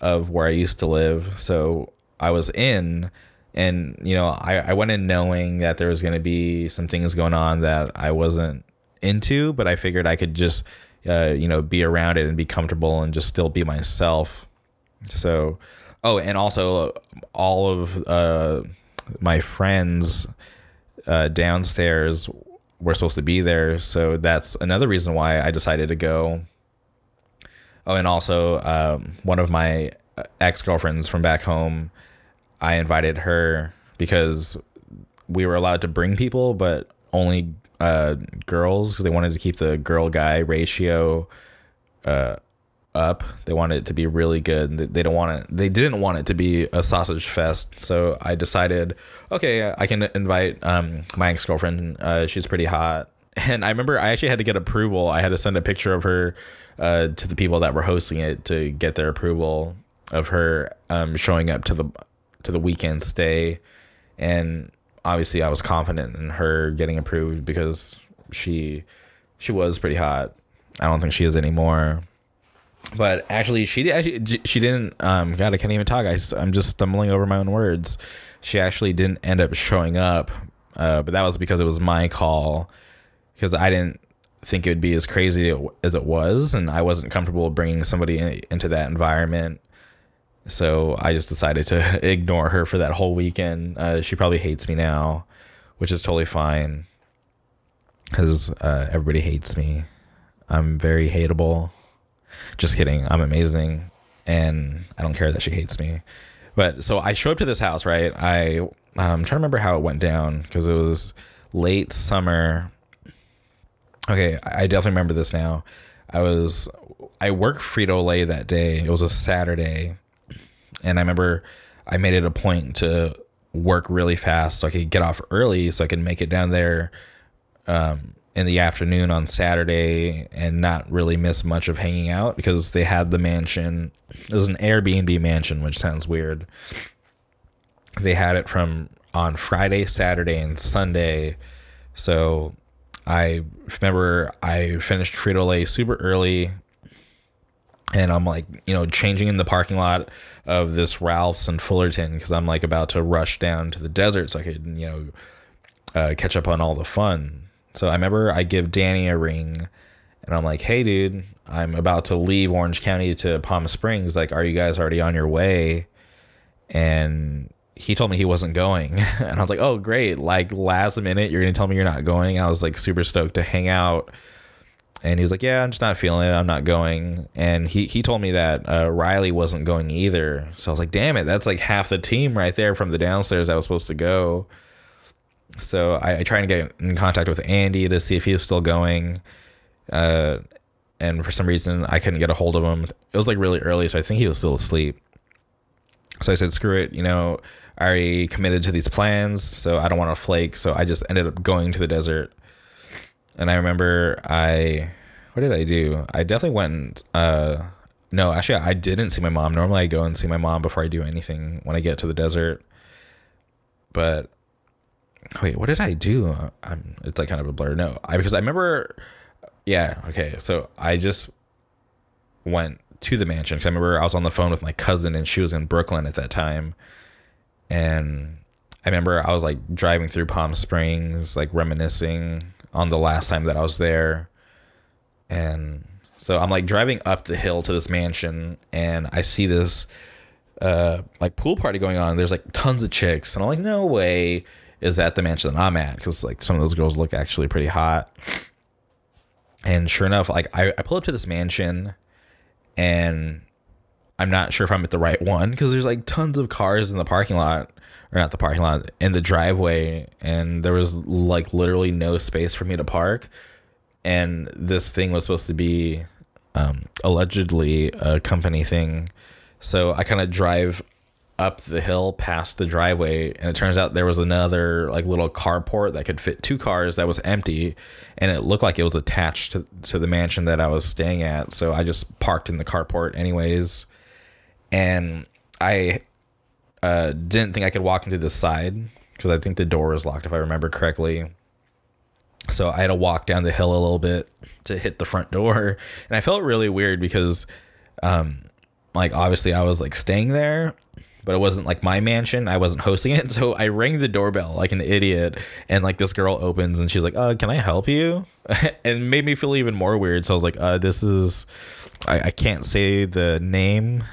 of where I used to live. So I was in, and you know, I, I went in knowing that there was going to be some things going on that I wasn't into, but I figured I could just, uh, you know, be around it and be comfortable and just still be myself. So, oh, and also all of uh, my friends Uh, downstairs we're supposed to be there, so that's another reason why I decided to go. Oh, and also um, one of my ex-girlfriends from back home, I invited her because we were allowed to bring people, but only uh, girls, because they wanted to keep the girl-guy ratio uh, up. They wanted it to be really good. They don't want it. They didn't want it to be a sausage fest. So I decided, okay, I can invite um, my ex-girlfriend. Uh, she's pretty hot. And I remember I actually had to get approval. I had to send a picture of her uh, to the people that were hosting it to get their approval of her um, showing up to the to the weekend stay. And obviously I was confident in her getting approved because she she was pretty hot. I don't think she is anymore. But actually, she actually she didn't. Um, God, I can't even talk. I, I'm just stumbling over my own words. She actually didn't end up showing up, uh, but that was because it was my call. Because I didn't think it would be as crazy as it was, and I wasn't comfortable bringing somebody in, into that environment. So I just decided to ignore her for that whole weekend. Uh, she probably hates me now, which is totally fine, because uh, everybody hates me. I'm very hateable. Just kidding. I'm amazing, and I don't care that she hates me. But so I show up to this house, right? I, um, I'm trying to remember how it went down, because it was late summer. Okay, I definitely remember this now. I was, I worked Frito-Lay that day. It was a Saturday. And I remember I made it a point to work really fast so I could get off early so I could make it down there um, in the afternoon on Saturday and not really miss much of hanging out, because they had the mansion. It was an Airbnb mansion, which sounds weird. They had it from on Friday, Saturday, and Sunday. So I remember I finished Frito-Lay super early, and I'm like, you know, changing in the parking lot of this Ralph's in Fullerton, because I'm like about to rush down to the desert so I could, you know, uh, catch up on all the fun. So I remember I give Danny a ring and I'm like, hey, dude, I'm about to leave Orange County to Palm Springs. Like, are you guys already on your way? And he told me he wasn't going, and I was like, oh great, like last minute you're gonna tell me you're not going. I was like super stoked to hang out, and he was like, yeah, I'm just not feeling it, I'm not going. And he he told me that uh Riley wasn't going either. So I was like, damn it, that's like half the team right there from the downstairs that was supposed to go. So I, I tried to get in contact with Andy to see if he was still going, uh and for some reason I couldn't get a hold of him. It was like really early, so I think he was still asleep. So I said, screw it, you know, I already committed to these plans, so I don't want to flake. So I just ended up going to the desert. And I remember I, what did I do? I definitely went, uh, no, actually I didn't see my mom. Normally I go and see my mom before I do anything when I get to the desert. But wait, what did I do? I'm, it's like kind of a blur. No, I, because I remember, yeah. Okay. So I just went to the mansion, because I remember I was on the phone with my cousin, and she was in Brooklyn at that time. And I remember I was like driving through Palm Springs, like reminiscing on the last time that I was there. And so I'm like driving up the hill to this mansion, and I see this uh like pool party going on. There's like tons of chicks, and I'm like, no way is that the mansion that I'm at, because like some of those girls look actually pretty hot. And sure enough, like I, I pull up to this mansion, and I'm not sure if I'm at the right one, because there's like tons of cars in the parking lot, or not the parking lot, in the driveway. And there was like literally no space for me to park. And this thing was supposed to be um, allegedly a company thing. So I kind of drive up the hill past the driveway, and it turns out there was another like little carport that could fit two cars that was empty, and it looked like it was attached to, to the mansion that I was staying at. So I just parked in the carport anyways, and I uh didn't think I could walk into the side, because I think the door was locked if I remember correctly. So I had to walk down the hill a little bit to hit the front door, and I felt really weird, because um like obviously I was like staying there, but it wasn't like my mansion. I wasn't hosting it. So I rang the doorbell like an idiot, and like this girl opens, and she's like, uh, can I help you? And made me feel even more weird. So I was like, uh, this is, I, I can't say the name.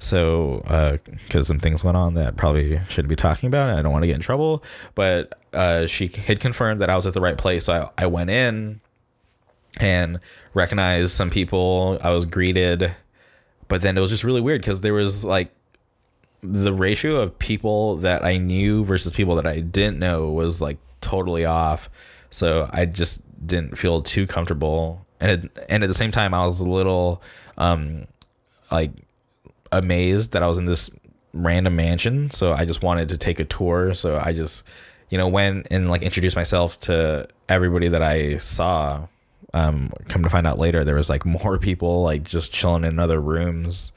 So, uh, cause some things went on that probably shouldn't be talking about, and I don't want to get in trouble, but, uh, she had confirmed that I was at the right place. So I, I went in and recognized some people. I was greeted, but then it was just really weird, cause there was like, the ratio of people that I knew versus people that I didn't know was like totally off. So I just didn't feel too comfortable. And it, and at the same time, I was a little um, like amazed that I was in this random mansion. So I just wanted to take a tour. So I just, you know, went and like introduced myself to everybody that I saw. Um, come to find out later, there was like more people like just chilling in other rooms.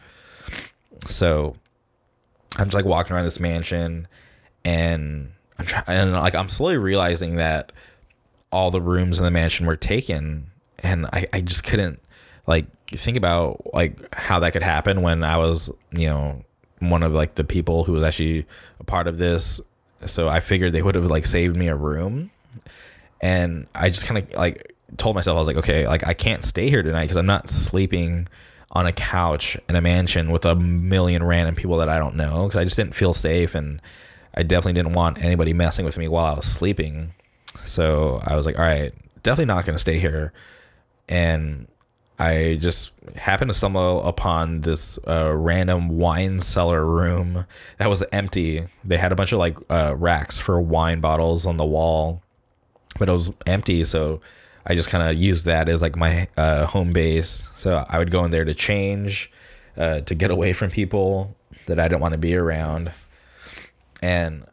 So I'm just like walking around this mansion, and I'm trying, and like I'm slowly realizing that all the rooms in the mansion were taken, and I, I just couldn't like think about like how that could happen when I was, you know, one of like the people who was actually a part of this. So I figured they would have like saved me a room, and I just kind of like told myself, I was like, okay, like I can't stay here tonight because I'm not sleeping on a couch in a mansion with a million random people that I don't know, because I just didn't feel safe, and I definitely didn't want anybody messing with me while I was sleeping. So I was like, all right, definitely not going to stay here. And I just happened to stumble upon this uh, random wine cellar room that was empty. They had a bunch of like uh, racks for wine bottles on the wall, but it was empty. So I just kind of used that as like my uh, home base. So I would go in there to change, uh, to get away from people that I didn't want to be around. And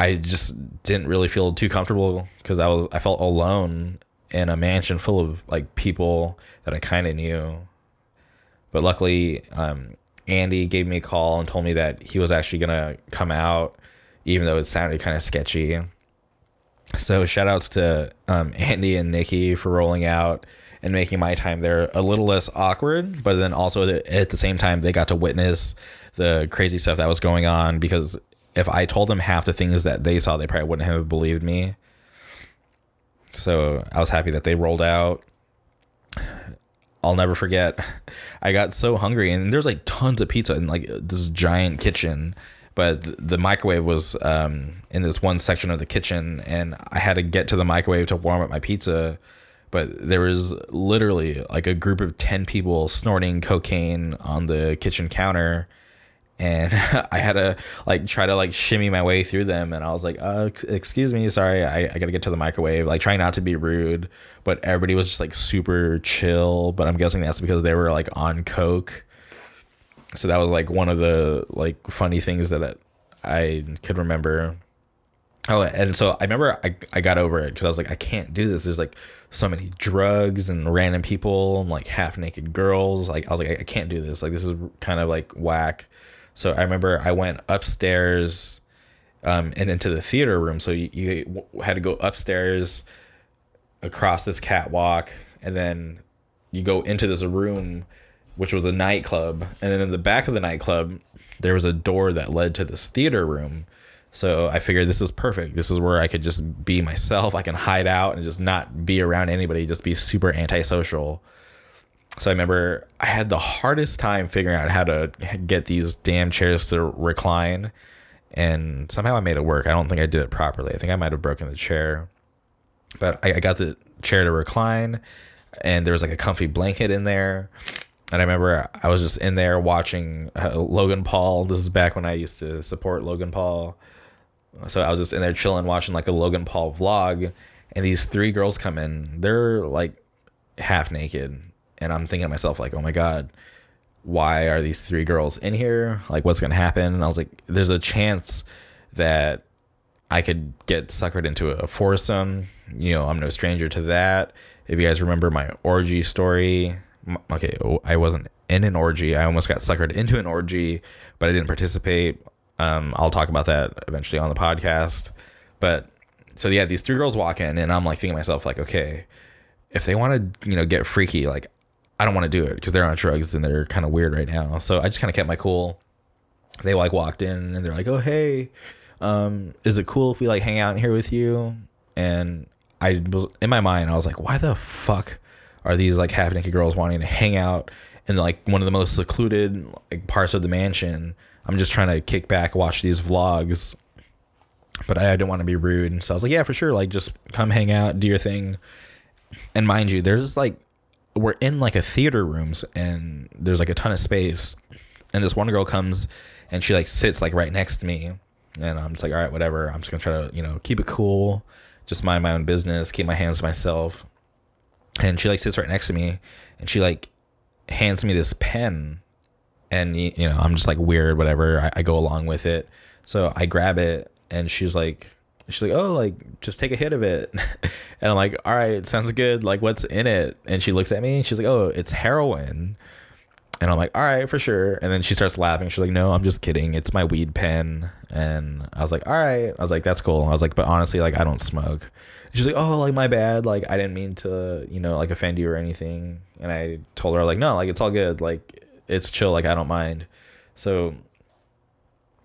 I just didn't really feel too comfortable because I was I felt alone in a mansion full of like people that I kind of knew. But luckily, um, Andy gave me a call and told me that he was actually going to come out, even though it sounded kind of sketchy. So shout outs to um, Andy and Nikki for rolling out and making my time there a little less awkward. But then also at the same time, they got to witness the crazy stuff that was going on, because if I told them half the things that they saw, they probably wouldn't have believed me. So I was happy that they rolled out. I'll never forget, I got so hungry, and there's like tons of pizza in like this giant kitchen. But the microwave was um, in this one section of the kitchen, and I had to get to the microwave to warm up my pizza. But there was literally like a group of ten people snorting cocaine on the kitchen counter, and I had to like try to like shimmy my way through them. And I was like, uh, excuse me, sorry, I, I got to get to the microwave, like trying not to be rude. But everybody was just like super chill. But I'm guessing that's because they were like on coke. So that was like one of the like funny things that I could remember. Oh, and so I remember I, I got over it because I was like, I can't do this. There's like so many drugs and random people and like half naked girls. Like I was like, I can't do this. Like this is kind of like whack. So I remember I went upstairs um, and into the theater room. So you, you had to go upstairs across this catwalk, and then you go into this room, which was a nightclub. And then in the back of the nightclub, there was a door that led to this theater room. So I figured this is perfect. This is where I could just be myself. I can hide out and just not be around anybody, just be super antisocial. So I remember I had the hardest time figuring out how to get these damn chairs to recline. And somehow I made it work. I don't think I did it properly. I think I might have broken the chair. But I got the chair to recline, and there was like a comfy blanket in there. And I remember I was just in there watching uh, Logan Paul. This is back when I used to support Logan Paul. So I was just in there chilling, watching like a Logan Paul vlog. And these three girls come in. They're like half naked. And I'm thinking to myself, like, oh my God, why are these three girls in here? Like, what's going to happen? And I was like, there's a chance that I could get suckered into a foursome. You know, I'm no stranger to that. If you guys remember my orgy story. Okay, I wasn't in an orgy. I almost got suckered into an orgy, but I didn't participate. Um, I'll talk about that eventually on the podcast. But so yeah, these three girls walk in, and I'm like thinking to myself, like, okay, if they want to, you know, get freaky, like, I don't want to do it because they're on drugs and they're kind of weird right now. So I just kind of kept my cool. They like walked in, and they're like, oh hey, um, is it cool if we like hang out in here with you? And I was in my mind, I was like, why the fuck are these like half naked girls wanting to hang out in like one of the most secluded like parts of the mansion? I'm just trying to kick back, watch these vlogs, but I didn't want to be rude. And so I was like, yeah, for sure. Like just come hang out, do your thing. And mind you, there's like, we're in like a theater rooms, and there's like a ton of space. And this one girl comes and she like sits like right next to me, and I'm just like, all right, whatever. I'm just gonna try to, you know, keep it cool, just mind my own business, keep my hands to myself. And she like sits right next to me, and she like hands me this pen, and you know, I'm just like, weird, whatever. I, I go along with it. So I grab it, and she's like, she's like, oh, like, just take a hit of it. And I'm like, all right, sounds good. Like, what's in it? And she looks at me, and she's like, oh, it's heroin. And I'm like, all right, for sure. And then she starts laughing. She's like, no, I'm just kidding. It's my weed pen. And I was like, all right. I was like, that's cool. I was like, but honestly, like, I don't smoke. And she's like, oh, like, my bad. Like, I didn't mean to, you know, like, offend you or anything. And I told her, like, no, like, it's all good. Like, it's chill. Like, I don't mind. So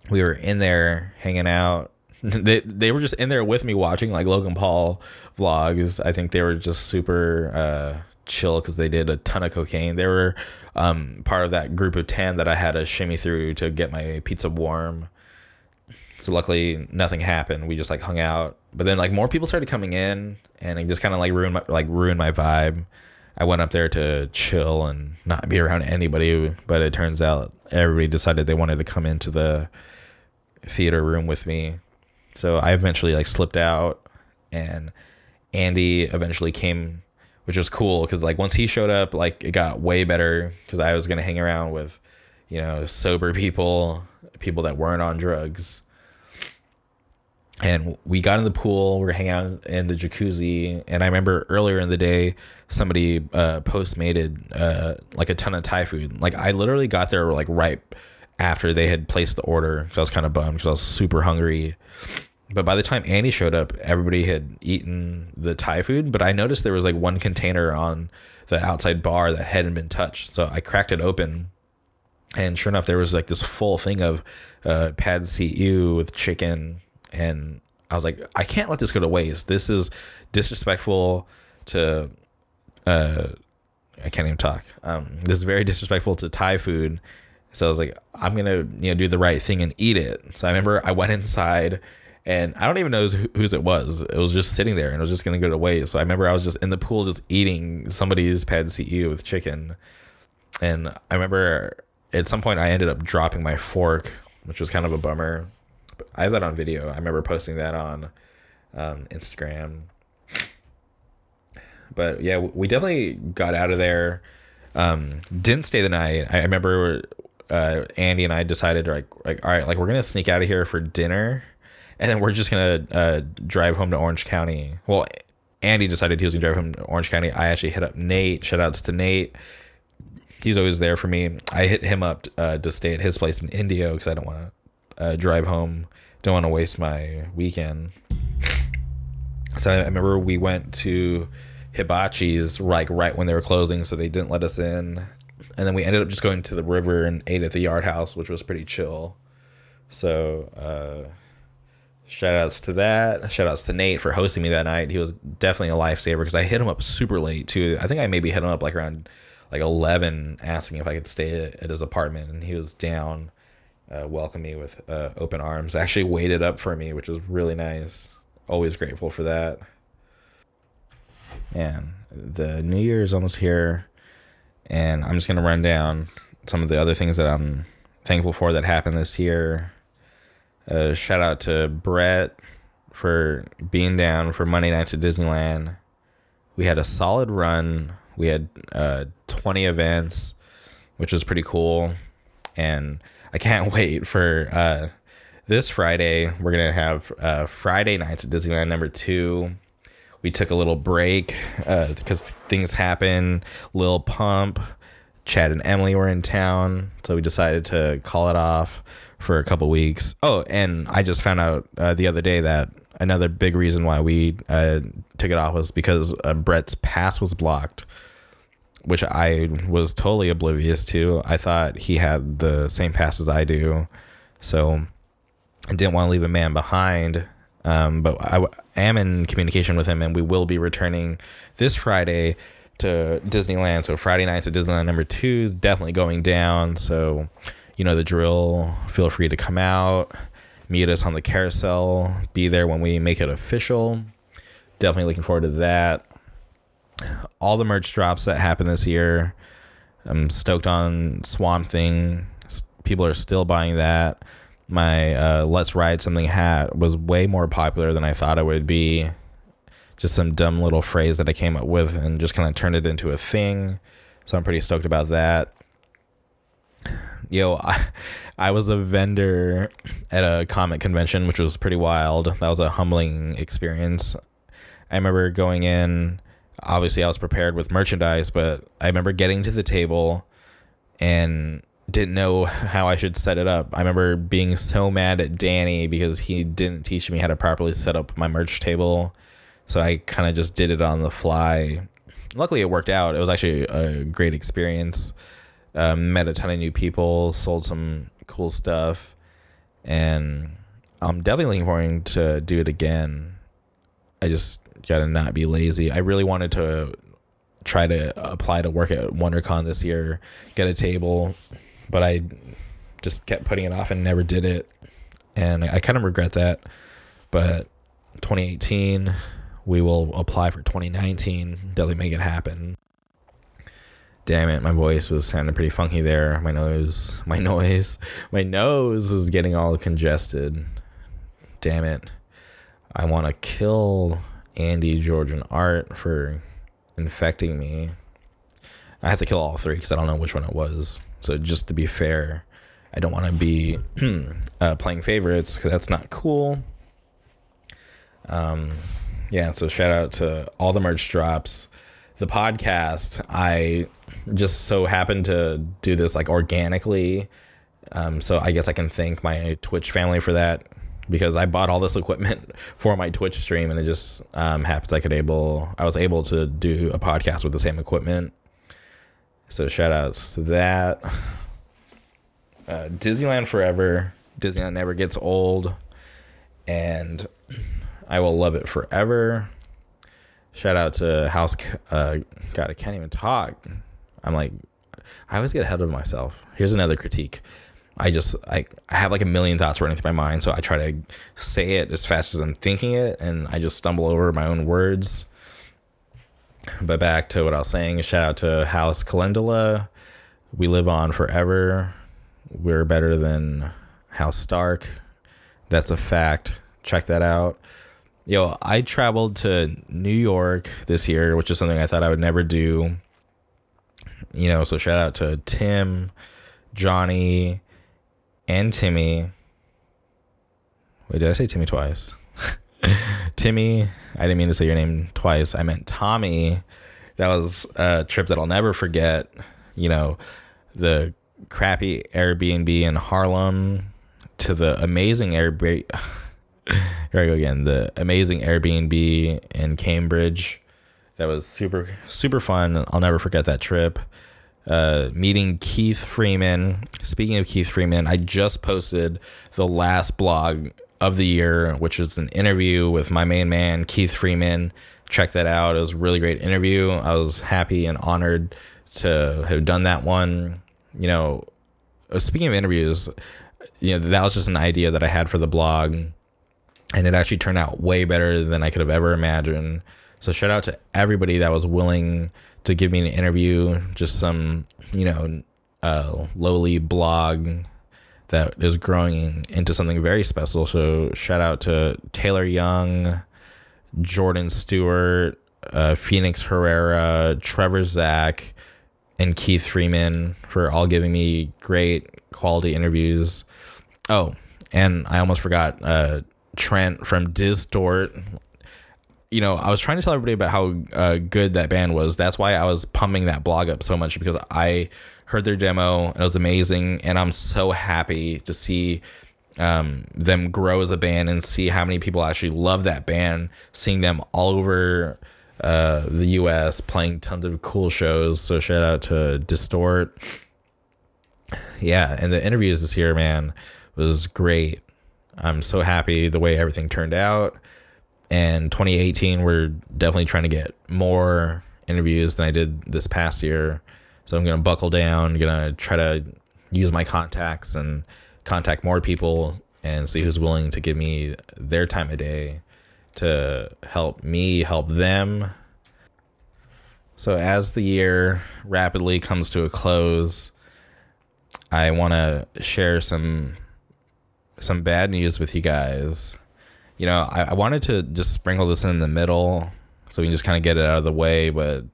we were in there hanging out. They they were just in there with me watching, like, Logan Paul vlogs. I think they were just super uh, chill because they did a ton of cocaine. They were um, part of that group of ten that I had to shimmy through to get my pizza warm. So luckily, nothing happened. We just, like, hung out. But then, like, more people started coming in, and it just kind of, like, ruined my, like, ruined my vibe. I went up there to chill and not be around anybody, but it turns out everybody decided they wanted to come into the theater room with me. So I eventually like slipped out, and Andy eventually came, which was cool because like once he showed up, like it got way better because I was going to hang around with, you know, sober people, people that weren't on drugs. And we got in the pool, we were hanging out in the jacuzzi. And I remember earlier in the day, somebody uh, postmated uh, like a ton of Thai food. Like I literally got there like right after they had placed the order, because I was kind of bummed because I was super hungry. But by the time Andy showed up, everybody had eaten the Thai food. But I noticed there was like one container on the outside bar that hadn't been touched. So I cracked it open, and sure enough, there was like this full thing of uh, pad see ew with chicken. And I was like, I can't let this go to waste. This is disrespectful to uh, I can't even talk. Um, this is very disrespectful to Thai food. So I was like, I'm going to, you know, do the right thing and eat it. So I remember I went inside, and I don't even know who, whose it was. It was just sitting there, and it was just going to go away. So I remember I was just in the pool just eating somebody's pad see ew with chicken. And I remember at some point I ended up dropping my fork, which was kind of a bummer. But I have that on video. I remember posting that on um, Instagram. But yeah, we definitely got out of there. Um, didn't stay the night. I remember Uh, Andy and I decided like, like, all right, like we're going to sneak out of here for dinner, and then we're just going to uh, drive home to Orange County. Well, Andy decided he was going to drive home to Orange County. I actually hit up Nate. Shout outs to Nate. He's always there for me. I hit him up uh, to stay at his place in Indio because I don't want to uh, drive home. Don't want to waste my weekend. So I remember we went to Hibachi's like right when they were closing, so they didn't let us in. And then we ended up just going to the river and ate at the Yard House, which was pretty chill. So uh, shout outs to that. Shout outs to Nate for hosting me that night. He was definitely a lifesaver because I hit him up super late, too. I think I maybe hit him up like around like eleven, asking if I could stay at his apartment. And he was down, uh, welcomed me with uh, open arms. Actually waited up for me, which was really nice. Always grateful for that. Man, the New Year is almost here. And I'm just going to run down some of the other things that I'm thankful for that happened this year. Uh, shout out to Brett for being down for Monday nights at Disneyland. We had a solid run. We had uh, twenty events, which was pretty cool. And I can't wait for uh, this Friday. We're going to have uh, Friday nights at Disneyland number two. We took a little break uh, because things happen. Lil Pump, Chad and Emily were in town, so we decided to call it off for a couple weeks. Oh, and I just found out uh, the other day that another big reason why we uh, took it off was because uh, Brett's pass was blocked, which I was totally oblivious to. I thought he had the same pass as I do, so I didn't want to leave a man behind. Um, but I w- am in communication with him, and we will be returning this Friday to Disneyland. So Friday nights at Disneyland number two is definitely going down. So, you know, the drill, feel free to come out, meet us on the carousel, be there when we make it official. Definitely looking forward to that. All the merch drops that happened this year. I'm stoked on Swamp Thing, people are still buying that. My uh, Let's Ride Something hat was way more popular than I thought it would be. Just some dumb little phrase that I came up with and just kind of turned it into a thing. So I'm pretty stoked about that. Yo, I, I was a vendor at a comic convention, which was pretty wild. That was a humbling experience. I remember going in. Obviously, I was prepared with merchandise, but I remember getting to the table and didn't know how I should set it up. I remember being so mad at Danny because he didn't teach me how to properly set up my merch table. So I kind of just did it on the fly. Luckily, it worked out. It was actually a great experience. Uh, met a ton of new people, sold some cool stuff, and I'm definitely looking forward to do it again. I just gotta not be lazy. I really wanted to try to apply to work at WonderCon this year, get a table, but I just kept putting it off and never did it, and I kind of regret that. But twenty eighteen, we will apply for twenty nineteen. Definitely make it happen. Damn it, my voice was sounding pretty funky there. My nose, my noise, my nose is getting all congested. Damn it. I want to kill Andy, George, and Art for infecting me. I have to kill all three because I don't know which one it was. So just to be fair, I don't want to be uh, playing favorites because that's not cool. Um, yeah, so shout out to all the merch drops. The podcast, I just so happened to do this like organically, um, so I guess I can thank my Twitch family for that, because I bought all this equipment for my Twitch stream, and it just um, happens I could able I was able to do a podcast with the same equipment. So shout outs to that. Uh, Disneyland forever. Disneyland never gets old, and I will love it forever. Shout out to House. Uh, God, I can't even talk. I'm like, I always get ahead of myself. Here's another critique. I just, I, I have like a million thoughts running through my mind, so I try to say it as fast as I'm thinking it, and I just stumble over my own words. But back to what I was saying. Shout out to House Calendula. We live on forever. We're better than House Stark. That's a fact. Check that out. Yo, I traveled to New York this year, which is something I thought I would never do. You know, so shout out to Tim, Johnny, and Timmy. Wait, did I say Timmy twice? Timmy, I didn't mean to say your name twice. I meant Tommy. That was a trip that I'll never forget. You know, the crappy Airbnb in Harlem to the amazing Airbnb... Here I go again. The amazing Airbnb in Cambridge. That was super, super fun. I'll never forget that trip. Uh, meeting Keith Freeman. Speaking of Keith Freeman, I just posted the last blog of the year, which is an interview with my main man, Keith Freeman. Check that out. It was a really great interview. I was happy and honored to have done that one. You know, speaking of interviews, you know, that was just an idea that I had for the blog. And it actually turned out way better than I could have ever imagined. So shout out to everybody that was willing to give me an interview. Just some, you know, uh, lowly blog that is growing into something very special. So shout out to Taylor Young, Jordan Stewart, uh, Phoenix Herrera, Trevor Zach, and Keith Freeman for all giving me great quality interviews. Oh, and I almost forgot, uh, Trent from Distort. You know, I was trying to tell everybody about how uh, good that band was. That's why I was pumping that blog up so much, because I heard their demo and it was amazing, and I'm so happy to see um, them grow as a band and see how many people actually love that band, seeing them all over uh, the U S playing tons of cool shows. So shout out to Distort. Yeah, and the interviews this year, man, was great. I'm so happy the way everything turned out. And twenty eighteen, we're definitely trying to get more interviews than I did this past year. So I'm going to buckle down, going to try to use my contacts and contact more people and see who's willing to give me their time of day to help me help them. So as the year rapidly comes to a close, I want to share some some bad news with you guys. You know, I, I wanted to just sprinkle this in the middle so we can just kind of get it out of the way, but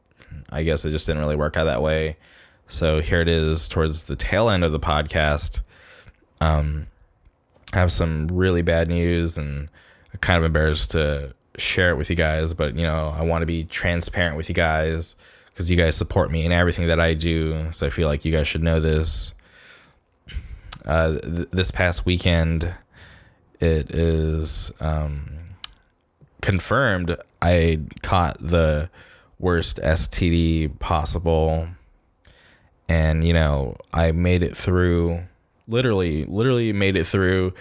I guess it just didn't really work out that way. So here it is towards the tail end of the podcast. Um, I have some really bad news, and I'm kind of embarrassed to share it with you guys, but, you know, I want to be transparent with you guys because you guys support me in everything that I do. So I feel like you guys should know this. Uh, th- this past weekend, it is um, confirmed I caught the worst S T D possible. And, you know, I made it through, literally, literally made it through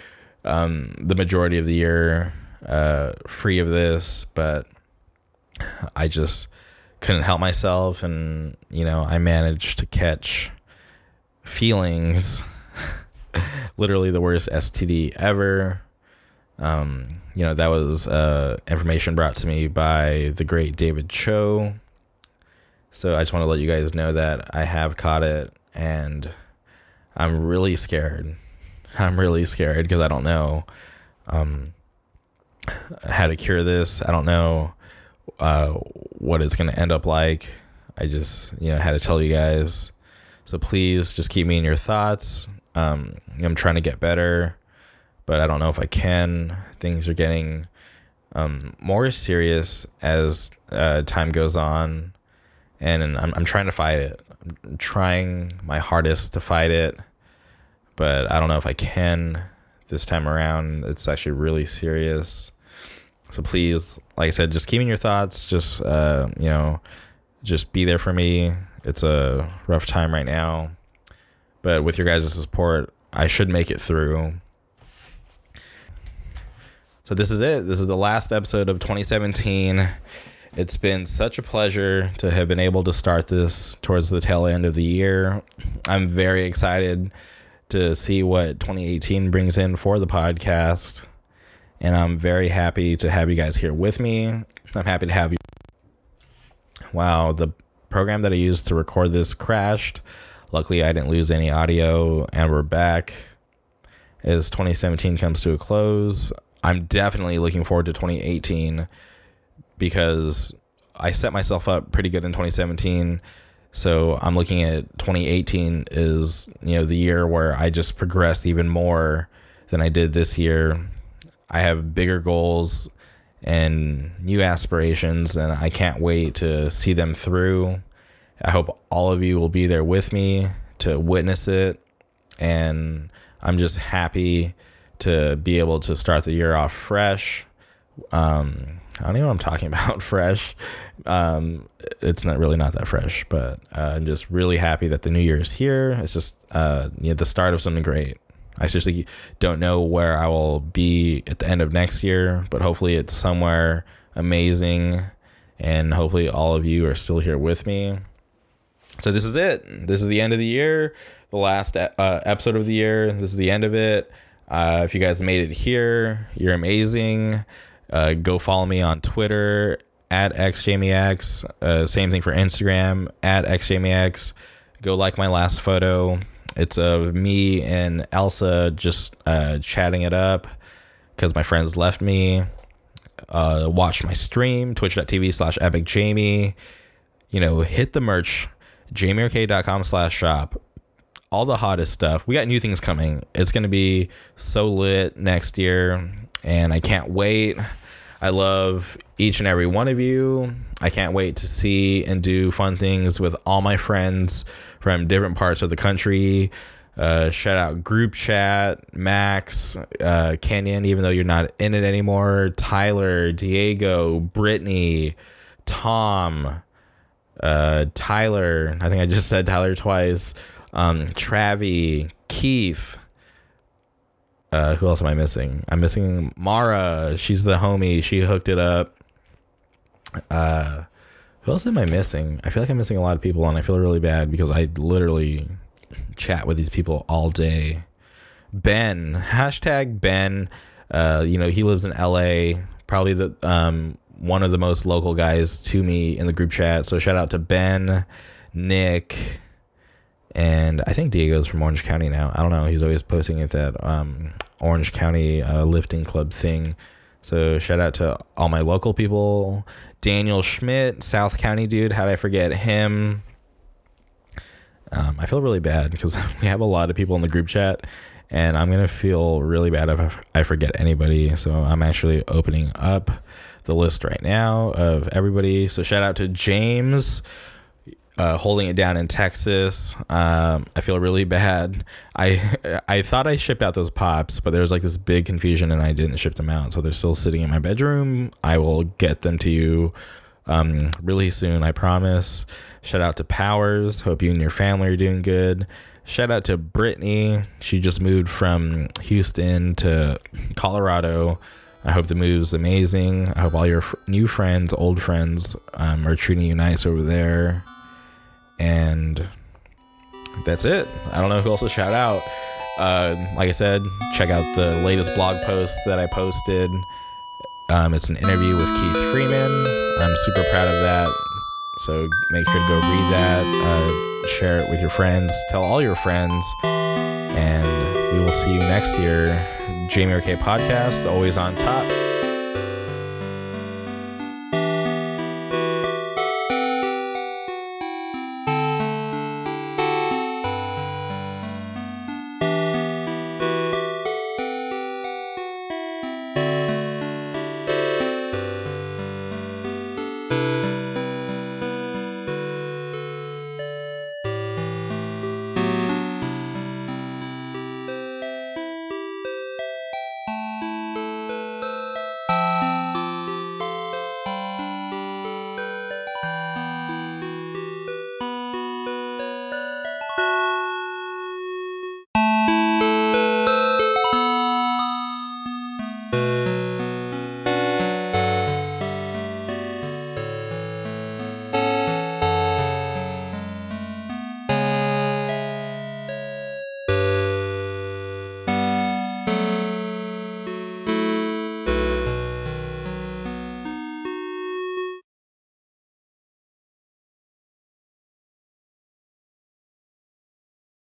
um, the majority of the year uh, free of this. But I just couldn't help myself. And, you know, I managed to catch feelings, literally the worst S T D ever. Um, you know, that was uh, information brought to me by the great David Cho. So I just want to let you guys know that I have caught it, and I'm really scared. I'm really scared because I don't know um, how to cure this. I don't know uh, what it's going to end up like. I just, you know, had to tell you guys. So please just keep me in your thoughts. Um, I'm trying to get better, but I don't know if I can. Things are getting um, more serious as uh, time goes on. And I'm I'm trying to fight it. I'm trying my hardest to fight it, but I don't know if I can this time around. It's actually really serious. So please, like I said, just keep in your thoughts. Just uh, you know, just be there for me. It's a rough time right now, but with your guys' support, I should make it through. So this is it. This is the last episode of twenty seventeen. It's been such a pleasure to have been able to start this towards the tail end of the year. I'm very excited to see what twenty eighteen brings in for the podcast. And I'm very happy to have you guys here with me. I'm happy to have you. Wow, the program that I used to record this crashed. Luckily, I didn't lose any audio, and we're back. As twenty seventeen comes to a close, I'm definitely looking forward to twenty eighteen. Because I set myself up pretty good in twenty seventeen. So I'm looking at twenty eighteen is, you know, the year where I just progressed even more than I did this year. I have bigger goals and new aspirations, and I can't wait to see them through. I hope all of you will be there with me to witness it. And I'm just happy to be able to start the year off fresh. Um, I don't even know what I'm talking about, fresh. Um, it's not really not that fresh, but uh, I'm just really happy that the new year is here. It's just uh, you know, the start of something great. I seriously don't know where I will be at the end of next year, but hopefully it's somewhere amazing, and hopefully all of you are still here with me. So this is it. This is the end of the year, the last uh, episode of the year. This is the end of it. Uh, if you guys made it here, you're amazing. Uh, go follow me on Twitter at xJamieX. Uh, same thing for Instagram at xJamieX. Go like my last photo. It's of me and Elsa just uh, chatting it up because my friends left me. Uh, watch my stream, twitch dot t v slash epic jamie. You know, hit the merch, jamie r k dot com slash shop. All the hottest stuff. We got new things coming. It's going to be so lit next year. And I can't wait. I love each and every one of you. I can't wait to see and do fun things with all my friends from different parts of the country. Uh, shout out Group Chat, Max, uh, Kenyon, even though you're not in it anymore, Tyler, Diego, Brittany, Tom, uh, Tyler. I think I just said Tyler twice. Um, Travi, Keith. Uh, who else am I missing? I'm missing Mara. She's the homie. She hooked it up. Uh, who else am I missing? I feel like I'm missing a lot of people, and I feel really bad because I literally chat with these people all day. Ben, hashtag Ben. Uh, you know, he lives in L A. Probably the um one of the most local guys to me in the group chat. So shout out to Ben, Nick, And I think Diego's from Orange County now. I don't know. He's always posting at that um, Orange County uh, lifting club thing. So shout out to all my local people. Daniel Schmidt, South County dude. How'd I forget him? Um, I feel really bad because we have a lot of people in the group chat, and I'm going to feel really bad if I forget anybody. So I'm actually opening up the list right now of everybody. So shout out to James, uh, holding it down in Texas. Um, I feel really bad. I, I thought I shipped out those pops, but there was like this big confusion and I didn't ship them out. So they're still sitting in my bedroom. I will get them to you Um, really soon, I promise. Shout out to Powers. Hope you and your family are doing good. Shout out to Brittany. She just moved from Houston to Colorado. I hope the move's amazing. I hope all your f- new friends, old friends, um, are treating you nice over there. And that's it. I don't know who else to shout out. Uh, like I said, check out the latest blog post that I posted. Um, it's an interview with Keith Freeman. I'm super proud of that. So make sure to go read that. Uh, share it with your friends. Tell all your friends. And we will see you next year. Jamie R K Podcast, always on top.